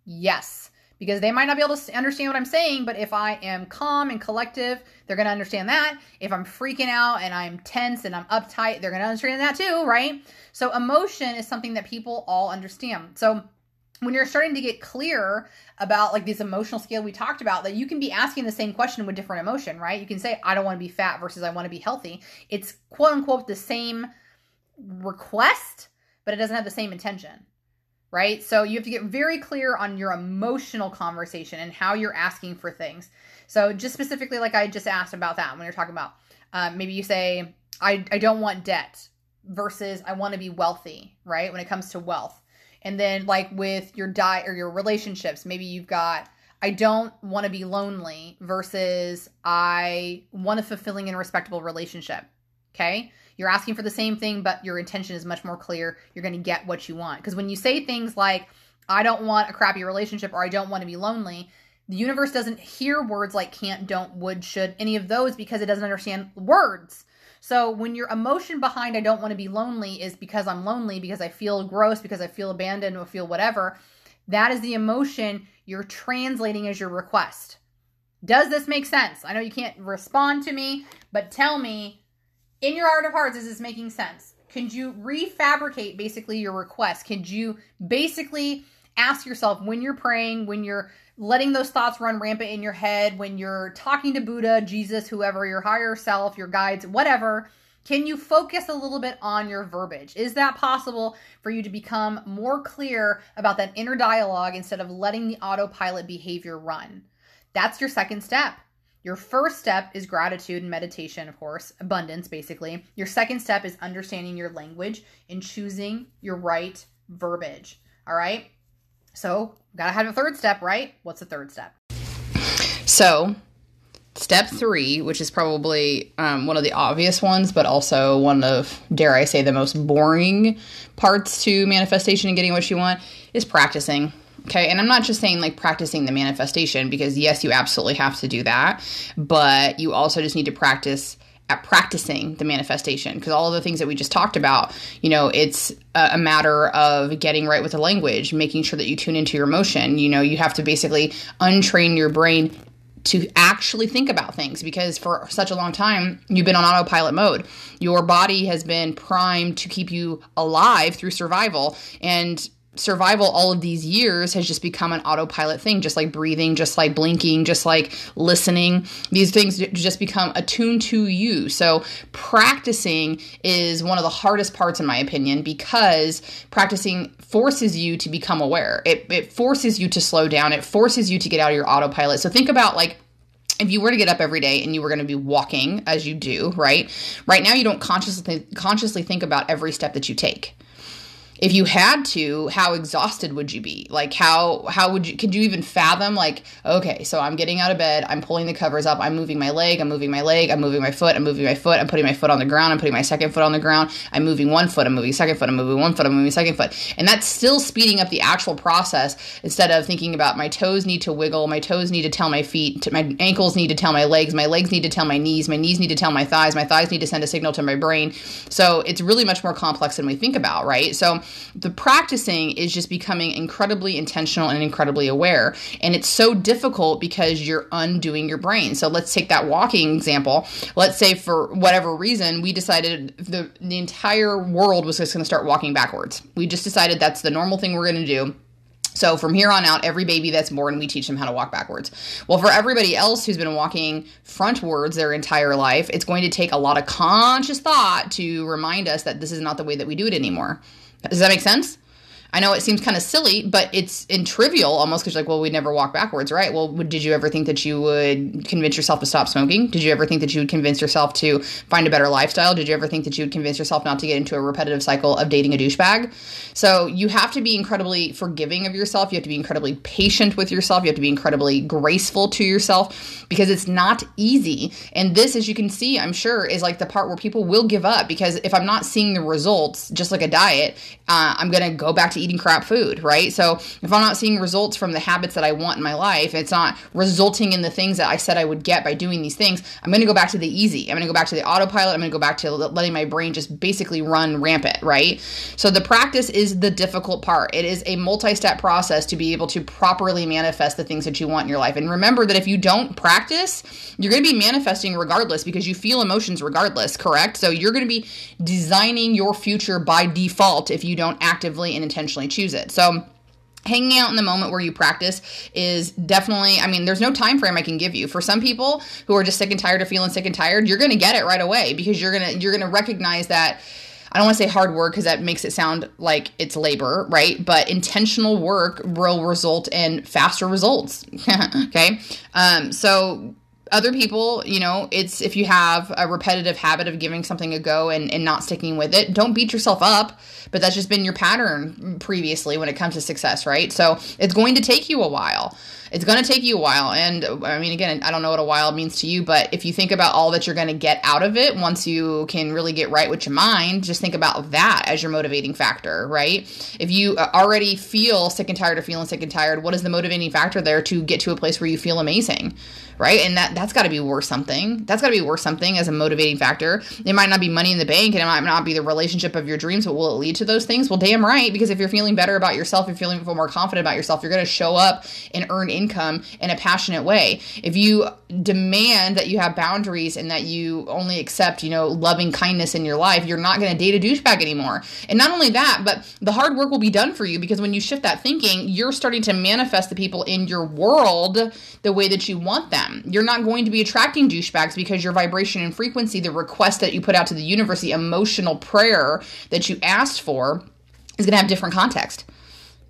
Yes. Because they might not be able to understand what I'm saying, but if I am calm and collective, they're going to understand that. If I'm freaking out and I'm tense and I'm uptight, they're going to understand that too, right? So emotion is something that people all understand. So when you're starting to get clear about like this emotional scale we talked about, that you can be asking the same question with different emotion, right? You can say, I don't want to be fat versus I want to be healthy. It's quote unquote the same request, but it doesn't have the same intention, right? So you have to get very clear on your emotional conversation and how you're asking for things. So just specifically, like I just asked about that, when you're talking about, uh, maybe you say, I, I don't want debt versus I want to be wealthy, right? When it comes to wealth. And then like with your diet or your relationships, maybe you've got, I don't want to be lonely versus I want a fulfilling and respectable relationship. Okay. You're asking for the same thing, but your intention is much more clear. You're going to get what you want. Because when you say things like, I don't want a crappy relationship, or I don't want to be lonely, the universe doesn't hear words like can't, don't, would, should, any of those, because it doesn't understand words. So when your emotion behind I don't want to be lonely is because I'm lonely, because I feel gross, because I feel abandoned, or feel whatever, that is the emotion you're translating as your request. Does this make sense? I know you can't respond to me, but tell me, in your heart of hearts, is this making sense? Can you refabricate basically your request? Can you basically ask yourself when you're praying, when you're letting those thoughts run rampant in your head, when you're talking to Buddha, Jesus, whoever, your higher self, your guides, whatever, can you focus a little bit on your verbiage? Is that possible for you to become more clear about that inner dialogue instead of letting the autopilot behavior run? That's your second step. Your first step is gratitude and meditation, of course, abundance, basically. Your second step is understanding your language and choosing your right verbiage, all right? So gotta have a third step, right? What's the third step? So step three, which is probably um, one of the obvious ones, but also one of, dare I say, the most boring parts to manifestation and getting what you want, is practicing. Okay, and I'm not just saying like practicing the manifestation, because yes, you absolutely have to do that, but you also just need to practice at practicing the manifestation, because all of the things that we just talked about, you know, it's a, a matter of getting right with the language, making sure that you tune into your emotion. You know, you have to basically untrain your brain to actually think about things, because for such a long time, you've been on autopilot mode. Your body has been primed to keep you alive through survival, and survival all of these years has just become an autopilot thing, just like breathing, just like blinking, just like listening. These things just become attuned to you. So practicing is one of the hardest parts, in my opinion, because practicing forces you to become aware. It, it forces you to slow down. It forces you to get out of your autopilot. So think about, like, if you were to get up every day and you were going to be walking as you do, right? Right now, you don't consciously consciously think about every step that you take. If you had to, how exhausted would you be? Like, how how would you, could you even fathom, like, okay, so I'm getting out of bed, I'm pulling the covers up, I'm moving my leg, I'm moving my leg, I'm moving my foot, I'm moving my foot, I'm putting my foot on the ground, I'm putting my second foot on the ground, I'm moving one foot, I'm moving second foot, I'm moving one foot, I'm moving second foot. And that's still speeding up the actual process, instead of thinking about my toes need to wiggle, my toes need to tell my feet, my ankles need to tell my legs, my legs need to tell my knees, my knees need to tell my thighs, my thighs need to send a signal to my brain. So it's really much more complex than we think about, right? So the practicing is just becoming incredibly intentional and incredibly aware. And it's so difficult because you're undoing your brain. So let's take that walking example. Let's say for whatever reason, we decided the, the entire world was just going to start walking backwards. We just decided that's the normal thing we're going to do. So from here on out, every baby that's born, we teach them how to walk backwards. Well, for everybody else who's been walking frontwards their entire life, it's going to take a lot of conscious thought to remind us that this is not the way that we do it anymore. Does that make sense? I know it seems kind of silly, but it's in trivial almost, because you're like, well, we'd never walk backwards, right? Well, did you ever think that you would convince yourself to stop smoking? Did you ever think that you would convince yourself to find a better lifestyle? Did you ever think that you would convince yourself not to get into a repetitive cycle of dating a douchebag? So you have to be incredibly forgiving of yourself. You have to be incredibly patient with yourself. You have to be incredibly graceful to yourself, because it's not easy. And this, as you can see, I'm sure, is like the part where people will give up, because if I'm not seeing the results, just like a diet, uh, I'm going to go back to eating crap food, right? So if I'm not seeing results from the habits that I want in my life, it's not resulting in the things that I said I would get by doing these things, I'm going to go back to the easy. I'm going to go back to the autopilot. I'm going to go back to letting my brain just basically run rampant, right? So the practice is the difficult part. It is a multi-step process to be able to properly manifest the things that you want in your life. And remember that if you don't practice, you're going to be manifesting regardless, because you feel emotions regardless, correct? So you're going to be designing your future by default if you don't actively and intentionally choose it. So hanging out in the moment where you practice is definitely, I mean, there's no time frame I can give you. For some people who are just sick and tired of feeling sick and tired, you're going to get it right away, because you're going to, you're going to recognize that, I don't want to say hard work, because that makes it sound like it's labor, right? But intentional work will result in faster results. Okay. Um, so other people, you know, it's if you have a repetitive habit of giving something a go and, and not sticking with it, don't beat yourself up. But that's just been your pattern previously when it comes to success, right? So it's going to take you a while. It's going to take you a while. And I mean, again, I don't know what a while means to you, but if you think about all that you're going to get out of it, once you can really get right with your mind, just think about that as your motivating factor, right? If you already feel sick and tired of feeling sick and tired, what is the motivating factor there to get to a place where you feel amazing, right? And that, that's got to be worth something. That's got to be worth something as a motivating factor. It might not be money in the bank and it might not be the relationship of your dreams, but will it lead to those things? Well, damn right. Because if you're feeling better about yourself, you're feeling more confident about yourself, you're going to show up and earn income. income in a passionate way. If you demand that you have boundaries and that you only accept, you know, loving kindness in your life, you're not going to date a douchebag anymore. And not only that, but the hard work will be done for you, because when you shift that thinking, you're starting to manifest the people in your world the way that you want them. You're not going to be attracting douchebags because your vibration and frequency, the request that you put out to the universe, the emotional prayer that you asked for, is going to have different context.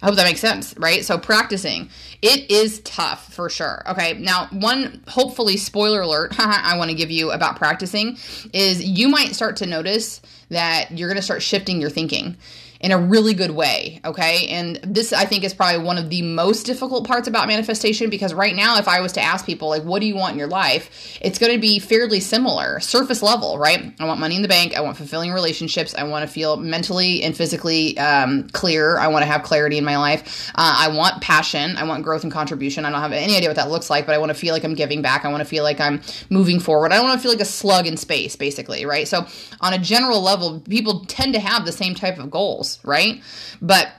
I hope that makes sense, right? So practicing. It is tough for sure. Okay, now one hopefully spoiler alert I want to give you about practicing is you might start to notice that you're going to start shifting your thinking in a really good way, okay? And this, I think, is probably one of the most difficult parts about manifestation, because right now, if I was to ask people, like, what do you want in your life? It's going to be fairly similar, surface level, right? I want money in the bank. I want fulfilling relationships. I want to feel mentally and physically um, clear. I want to have clarity in my life. Uh, I want passion. I want growth and contribution. I don't have any idea what that looks like, but I want to feel like I'm giving back. I want to feel like I'm moving forward. I don't want to feel like a slug in space, basically, right? So on a general level, people tend to have the same type of goals, right? But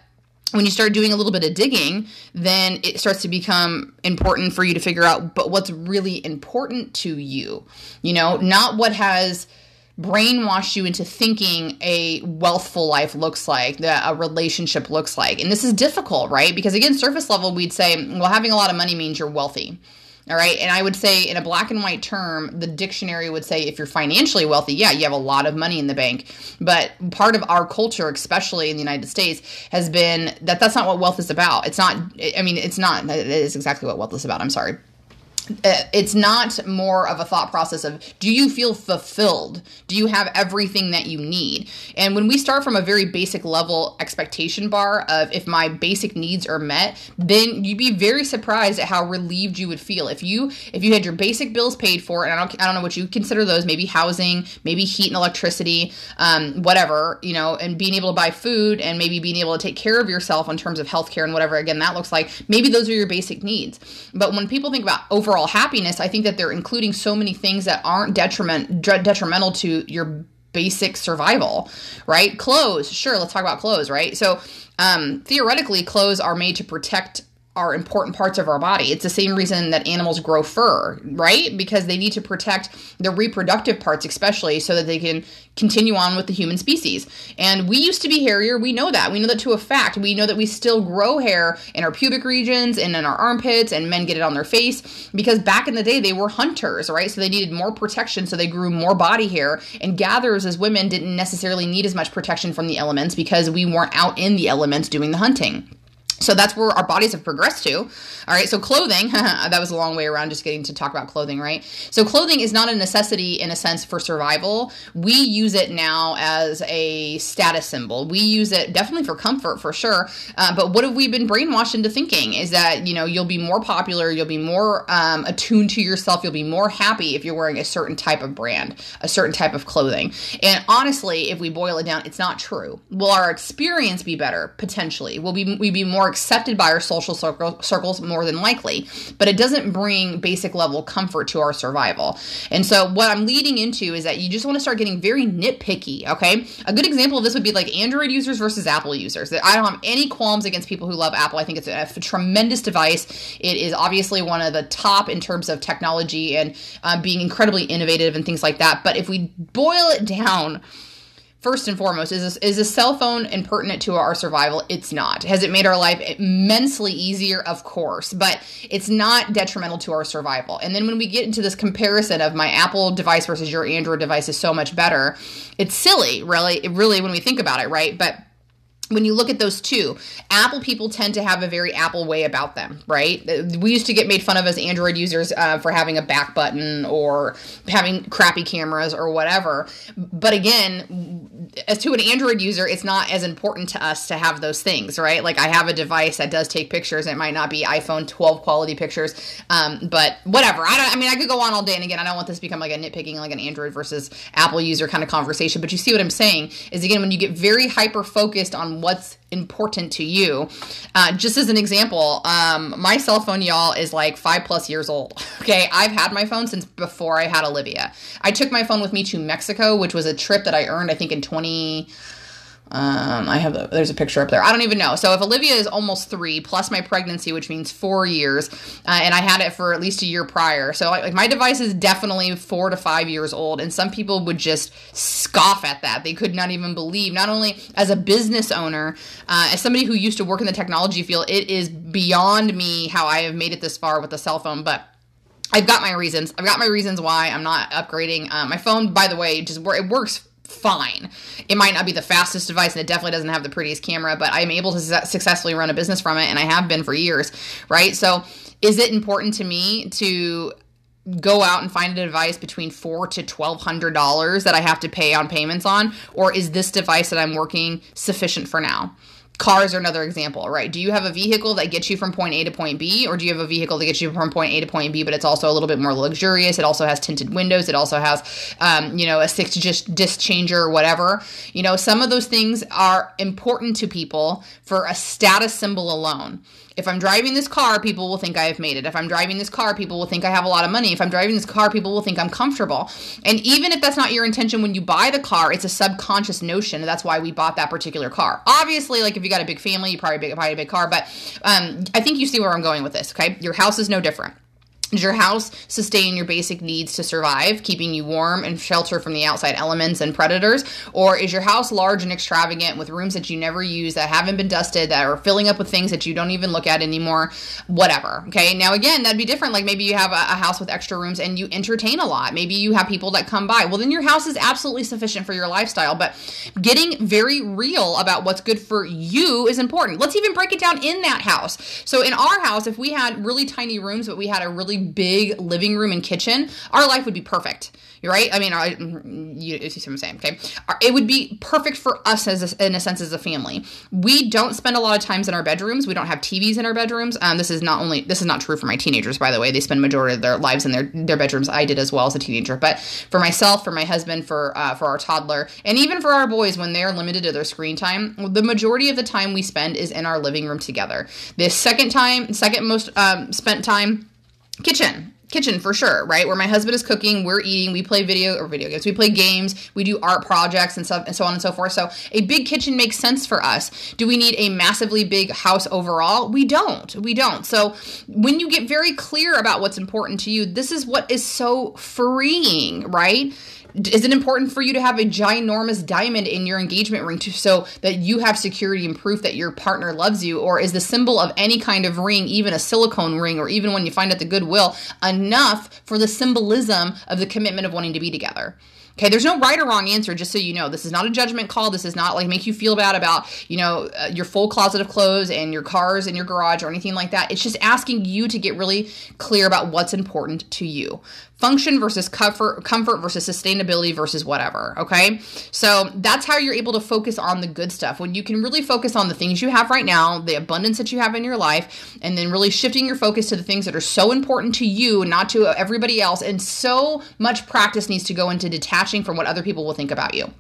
when you start doing a little bit of digging, then it starts to become important for you to figure out, but what's really important to you, you know, not what has brainwash you into thinking a wealthful life looks like, that a relationship looks like. And this is difficult, right? Because again, surface level, we'd say, well, having a lot of money means you're wealthy. All right. And I would say in a black and white term, the dictionary would say if you're financially wealthy, yeah, you have a lot of money in the bank. But part of our culture, especially in the United States, has been that that's not what wealth is about. It's not, I mean, it's not, that is exactly what wealth is about. I'm sorry. It's not more of a thought process of, do you feel fulfilled? Do you have everything that you need? And when we start from a very basic level expectation bar of, if my basic needs are met, then you'd be very surprised at how relieved you would feel. If you if you had your basic bills paid for, and I don't, I don't know what you consider those, maybe housing, maybe heat and electricity, um, whatever, you know, and being able to buy food and maybe being able to take care of yourself in terms of healthcare and whatever, again, that looks like, maybe those are your basic needs. But when people think about overall happiness, I think that they're including so many things that aren't detriment detrimental to your basic survival, right? Clothes, sure, let's talk about clothes, right? So um, theoretically, clothes are made to protect are important parts of our body. It's the same reason that animals grow fur, right? Because they need to protect the reproductive parts, especially so that they can continue on with the human species. And we used to be hairier. We know that. We know that to a fact. We know that we still grow hair in our pubic regions and in our armpits, and men get it on their face because back in the day they were hunters, right? So they needed more protection. So they grew more body hair, and gatherers as women didn't necessarily need as much protection from the elements because we weren't out in the elements doing the hunting. So that's where our bodies have progressed to. All right. So clothing, that was a long way around just getting to talk about clothing, right? So clothing is not a necessity in a sense for survival. We use it now as a status symbol. We use it definitely for comfort for sure. Uh, but what have we been brainwashed into thinking is that, you know, you'll be more popular, you'll be more um, attuned to yourself, you'll be more happy if you're wearing a certain type of brand, a certain type of clothing. And honestly, if we boil it down, it's not true. Will our experience be better? Potentially. Will we, we be more accepted by our social circle, circles more than likely, but it doesn't bring basic level comfort to our survival. And so what I'm leading into is that you just want to start getting very nitpicky, okay? A good example of this would be like Android users versus Apple users. I don't have any qualms against people who love Apple. I think it's a, a tremendous device. It is obviously one of the top in terms of technology and uh, being incredibly innovative and things like that. But if we boil it down, first and foremost, is this, is a cell phone impertinent to our survival? It's not. Has it made our life immensely easier? Of course, but it's not detrimental to our survival. And then when we get into this comparison of my Apple device versus your Android device is so much better, it's silly, really, really, when we think about it, right? But when you look at those two, Apple people tend to have a very Apple way about them, right? We used to get made fun of as Android users uh, for having a back button or having crappy cameras or whatever. But again, as to an Android user, it's not as important to us to have those things, right? Like I have a device that does take pictures. It might not be iPhone twelve quality pictures, um, but whatever. I don't. I mean, I could go on all day. And again, I don't want this to become like a nitpicking, like an Android versus Apple user kind of conversation. But you see what I'm saying is, again, when you get very hyper-focused on what's important to you. Uh, just as an example, um, my cell phone, y'all, is like five plus years old. Okay. I've had my phone since before I had Olivia. I took my phone with me to Mexico, which was a trip that I earned, I think in twenty um, I have, a, there's a picture up there. I don't even know. So if Olivia is almost three plus my pregnancy, which means four years, uh, and I had it for at least a year prior. So like my device is definitely four to five years old. And some people would just scoff at that. They could not even believe, not only as a business owner, uh, as somebody who used to work in the technology field, it is beyond me how I have made it this far with a cell phone, but I've got my reasons. I've got my reasons why I'm not upgrading. Uh, my phone, by the way, just it works fine. It might not be the fastest device and it definitely doesn't have the prettiest camera, but I'm able to su- successfully run a business from it and I have been for years, right? So is it important to me to go out and find a device between four to twelve hundred dollars that I have to pay on payments on? Or is this device that I'm working sufficient for now? Cars are another example, right? Do you have a vehicle that gets you from point A to point B, or do you have a vehicle that gets you from point A to point B, but it's also a little bit more luxurious? It also has tinted windows. It also has, um, you know, a six disc changer or whatever. You know, some of those things are important to people for a status symbol alone. If I'm driving this car, people will think I have made it. If I'm driving this car, people will think I have a lot of money. If I'm driving this car, people will think I'm comfortable. And even if that's not your intention when you buy the car, it's a subconscious notion. And that's why we bought that particular car. Obviously, like if you got a big family, you probably buy a big car. But um, I think you see where I'm going with this, okay? Your house is no different. Does your house sustain your basic needs to survive, keeping you warm and shelter from the outside elements and predators? Or is your house large and extravagant with rooms that you never use, that haven't been dusted, that are filling up with things that you don't even look at anymore? Whatever. Okay. Now, again, that'd be different. Like maybe you have a, a house with extra rooms and you entertain a lot. Maybe you have people that come by. Well, then your house is absolutely sufficient for your lifestyle. But getting very real about what's good for you is important. Let's even break it down in that house. So in our house, if we had really tiny rooms, but we had a really big living room and kitchen, our life would be perfect, right? I mean, I, you, you see what I'm saying, okay? It would be perfect for us as a, in a sense as a family. We don't spend a lot of times in our bedrooms. We don't have T Vs in our bedrooms. Um, this is not only, this is not true for my teenagers, by the way. They spend majority of their lives in their, their bedrooms. I did as well as a teenager. But for myself, for my husband, for uh, for our toddler, and even for our boys when they're limited to their screen time, the majority of the time we spend is in our living room together. The second time, second most um, spent time, Kitchen, kitchen for sure, right? Where my husband is cooking, we're eating, we play video or video games, we play games, we do art projects and stuff and so on and so forth. So a big kitchen makes sense for us. Do we need a massively big house overall? We don't, we don't. So when you get very clear about what's important to you, this is what is so freeing, right? Is it important for you to have a ginormous diamond in your engagement ring to, so that you have security and proof that your partner loves you? Or is the symbol of any kind of ring, even a silicone ring, or even when you find at the Goodwill, enough for the symbolism of the commitment of wanting to be together? Okay, there's no right or wrong answer, just so you know. This is not a judgment call. This is not like make you feel bad about, you know, uh, your full closet of clothes and your cars and your garage or anything like that. It's just asking you to get really clear about what's important to you. Function versus comfort, comfort versus sustainability versus whatever, okay? So that's how you're able to focus on the good stuff. When you can really focus on the things you have right now, the abundance that you have in your life, and then really shifting your focus to the things that are so important to you and not to everybody else. And so much practice needs to go into detachment from what other people will think about you.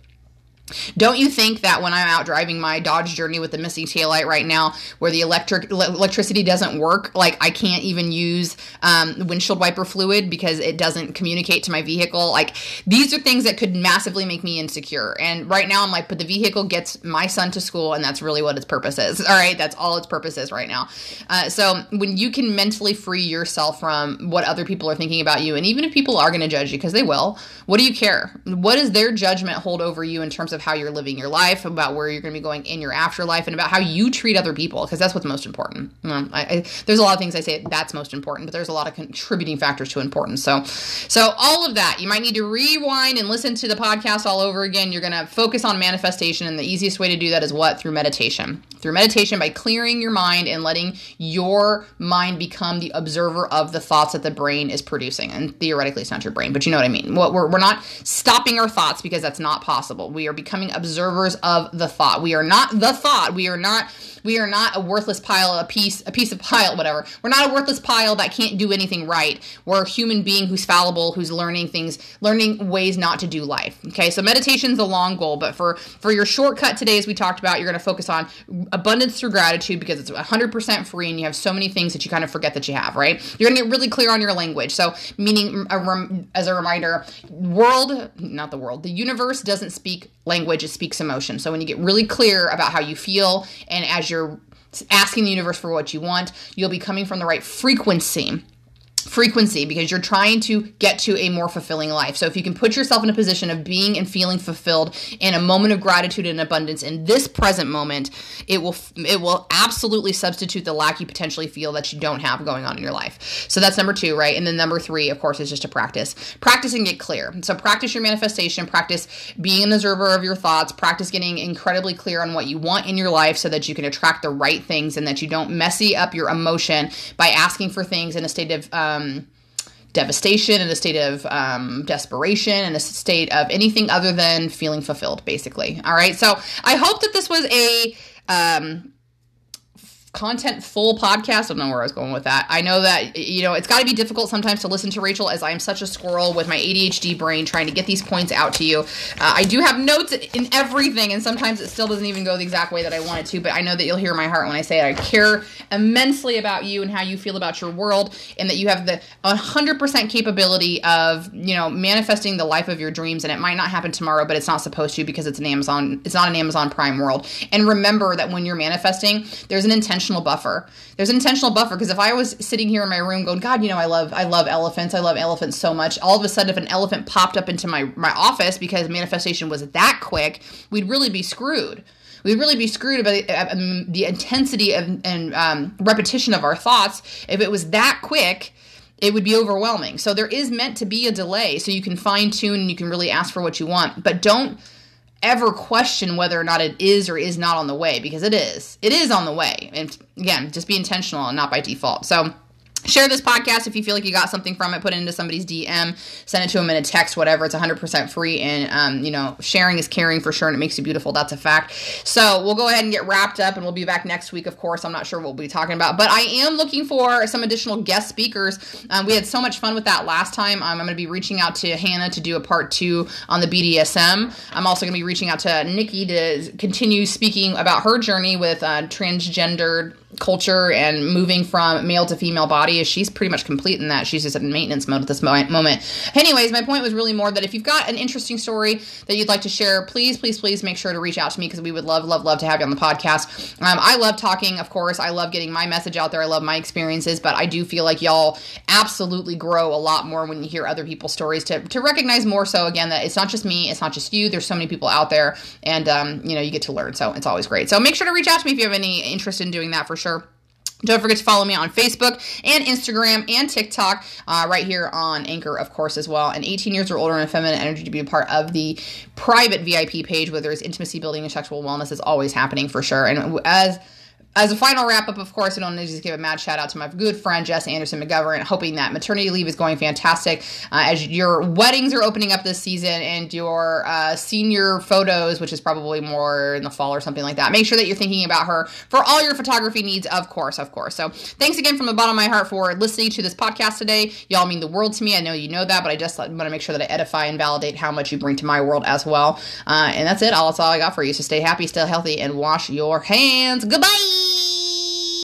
Don't you think that when I'm out driving my Dodge Journey with the missing taillight right now, where the electric le- electricity doesn't work, like I can't even use um, windshield wiper fluid because it doesn't communicate to my vehicle? Like these are things that could massively make me insecure. And right now I'm like, but the vehicle gets my son to school, and that's really what its purpose is. All right, that's all its purpose is right now. Uh, so when you can mentally free yourself from what other people are thinking about you, and even if people are going to judge you, because they will, what do you care? What does their judgment hold over you in terms of of how you're living your life, about where you're going to be going in your afterlife, and about how you treat other people, because that's what's most important. Um, I, I, there's a lot of things I say that's most important, but there's a lot of contributing factors to importance. So, so all of that, you might need to rewind and listen to the podcast all over again. You're going to focus on manifestation, and the easiest way to do that is what? Through meditation. Through meditation, by clearing your mind and letting your mind become the observer of the thoughts that the brain is producing. And theoretically, it's not your brain, but you know what I mean. What we're, we're not stopping our thoughts, because that's not possible. We are becoming observers of the thought. We are not the thought. We are not, we are not a worthless pile, a piece, a piece of pile, whatever. We're not a worthless pile that can't do anything right. We're a human being who's fallible, who's learning things, learning ways not to do life. Okay. So meditation's the long goal, but for, for your shortcut today, as we talked about, you're going to focus on abundance through gratitude, because it's one hundred percent free and you have so many things that you kind of forget that you have, right? You're going to get really clear on your language. So meaning a rem- as a reminder, world, not the world, the universe doesn't speak language, it speaks emotion. So when you get really clear about how you feel, and as you're asking the universe for what you want, you'll be coming from the right frequency. Frequency, because you're trying to get to a more fulfilling life. So if you can put yourself in a position of being and feeling fulfilled in a moment of gratitude and abundance in this present moment, it will it will absolutely substitute the lack you potentially feel that you don't have going on in your life. So that's number two, right? And then number three, of course, is just to practice. Practice and get clear. So practice your manifestation, practice being an observer of your thoughts, practice getting incredibly clear on what you want in your life so that you can attract the right things and that you don't messy up your emotion by asking for things in a state of um, Um, devastation, in a state of um, desperation, in a state of anything other than feeling fulfilled, basically. All right. So I hope that this was a um, content full podcast. I don't know where I was going with that. I know that, you know, it's got to be difficult sometimes to listen to Rachel, as I am such a squirrel with my A D H D brain trying to get these points out to you. Uh, I do have notes in everything, and sometimes it still doesn't even go the exact way that I want it to, but I know that you'll hear my heart when I say it. I care immensely about you and how you feel about your world, and that you have the one hundred percent capability of, you know, manifesting the life of your dreams, and it might not happen tomorrow, but it's not supposed to, because it's an Amazon, it's not an Amazon Prime world. And remember that when you're manifesting, there's an intentional buffer. There's an intentional buffer, because if I was sitting here in my room going, God, you know, I love, I love elephants. I love elephants so much. All of a sudden, if an elephant popped up into my, my office because manifestation was that quick, we'd really be screwed. We'd really be screwed about the, the intensity of, and um, repetition of our thoughts. If it was that quick, it would be overwhelming. So there is meant to be a delay, so you can fine tune and you can really ask for what you want, but don't ever question whether or not it is or is not on the way, because it is. It is on the way. And again, just be intentional and not by default. So share this podcast if you feel like you got something from it. Put it into somebody's D M, send it to them in a text, whatever. It's one hundred percent free, and um, you know, sharing is caring for sure, and it makes you beautiful. That's a fact. So we'll go ahead and get wrapped up, and we'll be back next week. Of course, I'm not sure what we'll be talking about, but I am looking for some additional guest speakers. Um, we had so much fun with that last time. Um, I'm going to be reaching out to Hannah to do a part two on the B D S M. I'm also going to be reaching out to Nikki to continue speaking about her journey with uh, transgendered culture and moving from male to female body, as she's pretty much complete in that. She's just in maintenance mode at this moment. Anyways, my point was really more that if you've got an interesting story that you'd like to share, please, please, please make sure to reach out to me, because we would love, love, love to have you on the podcast. Um, I love talking, of course. I love getting my message out there. I love my experiences, but I do feel like y'all absolutely grow a lot more when you hear other people's stories, to, to recognize more so, again, that it's not just me, it's not just you. There's so many people out there, and, um, you know, you get to learn, so it's always great. So make sure to reach out to me if you have any interest in doing that, for sure. Sure. Don't forget to follow me on Facebook and Instagram and TikTok, uh, right here on Anchor, of course, as well. And eighteen years or older and feminine energy to be a part of the private V I P page, where there's intimacy building and sexual wellness is always happening for sure. And as As a final wrap-up, of course, I don't need to just give a mad shout-out to my good friend, Jess Anderson McGivern, hoping that maternity leave is going fantastic uh, as your weddings are opening up this season, and your uh, senior photos, which is probably more in the fall or something like that. Make sure that you're thinking about her for all your photography needs, of course, of course. So thanks again from the bottom of my heart for listening to this podcast today. Y'all mean the world to me. I know you know that, but I just want to make sure that I edify and validate how much you bring to my world as well. Uh, and that's it. All, that's all I got for you. So stay happy, stay healthy, and wash your hands. Goodbye!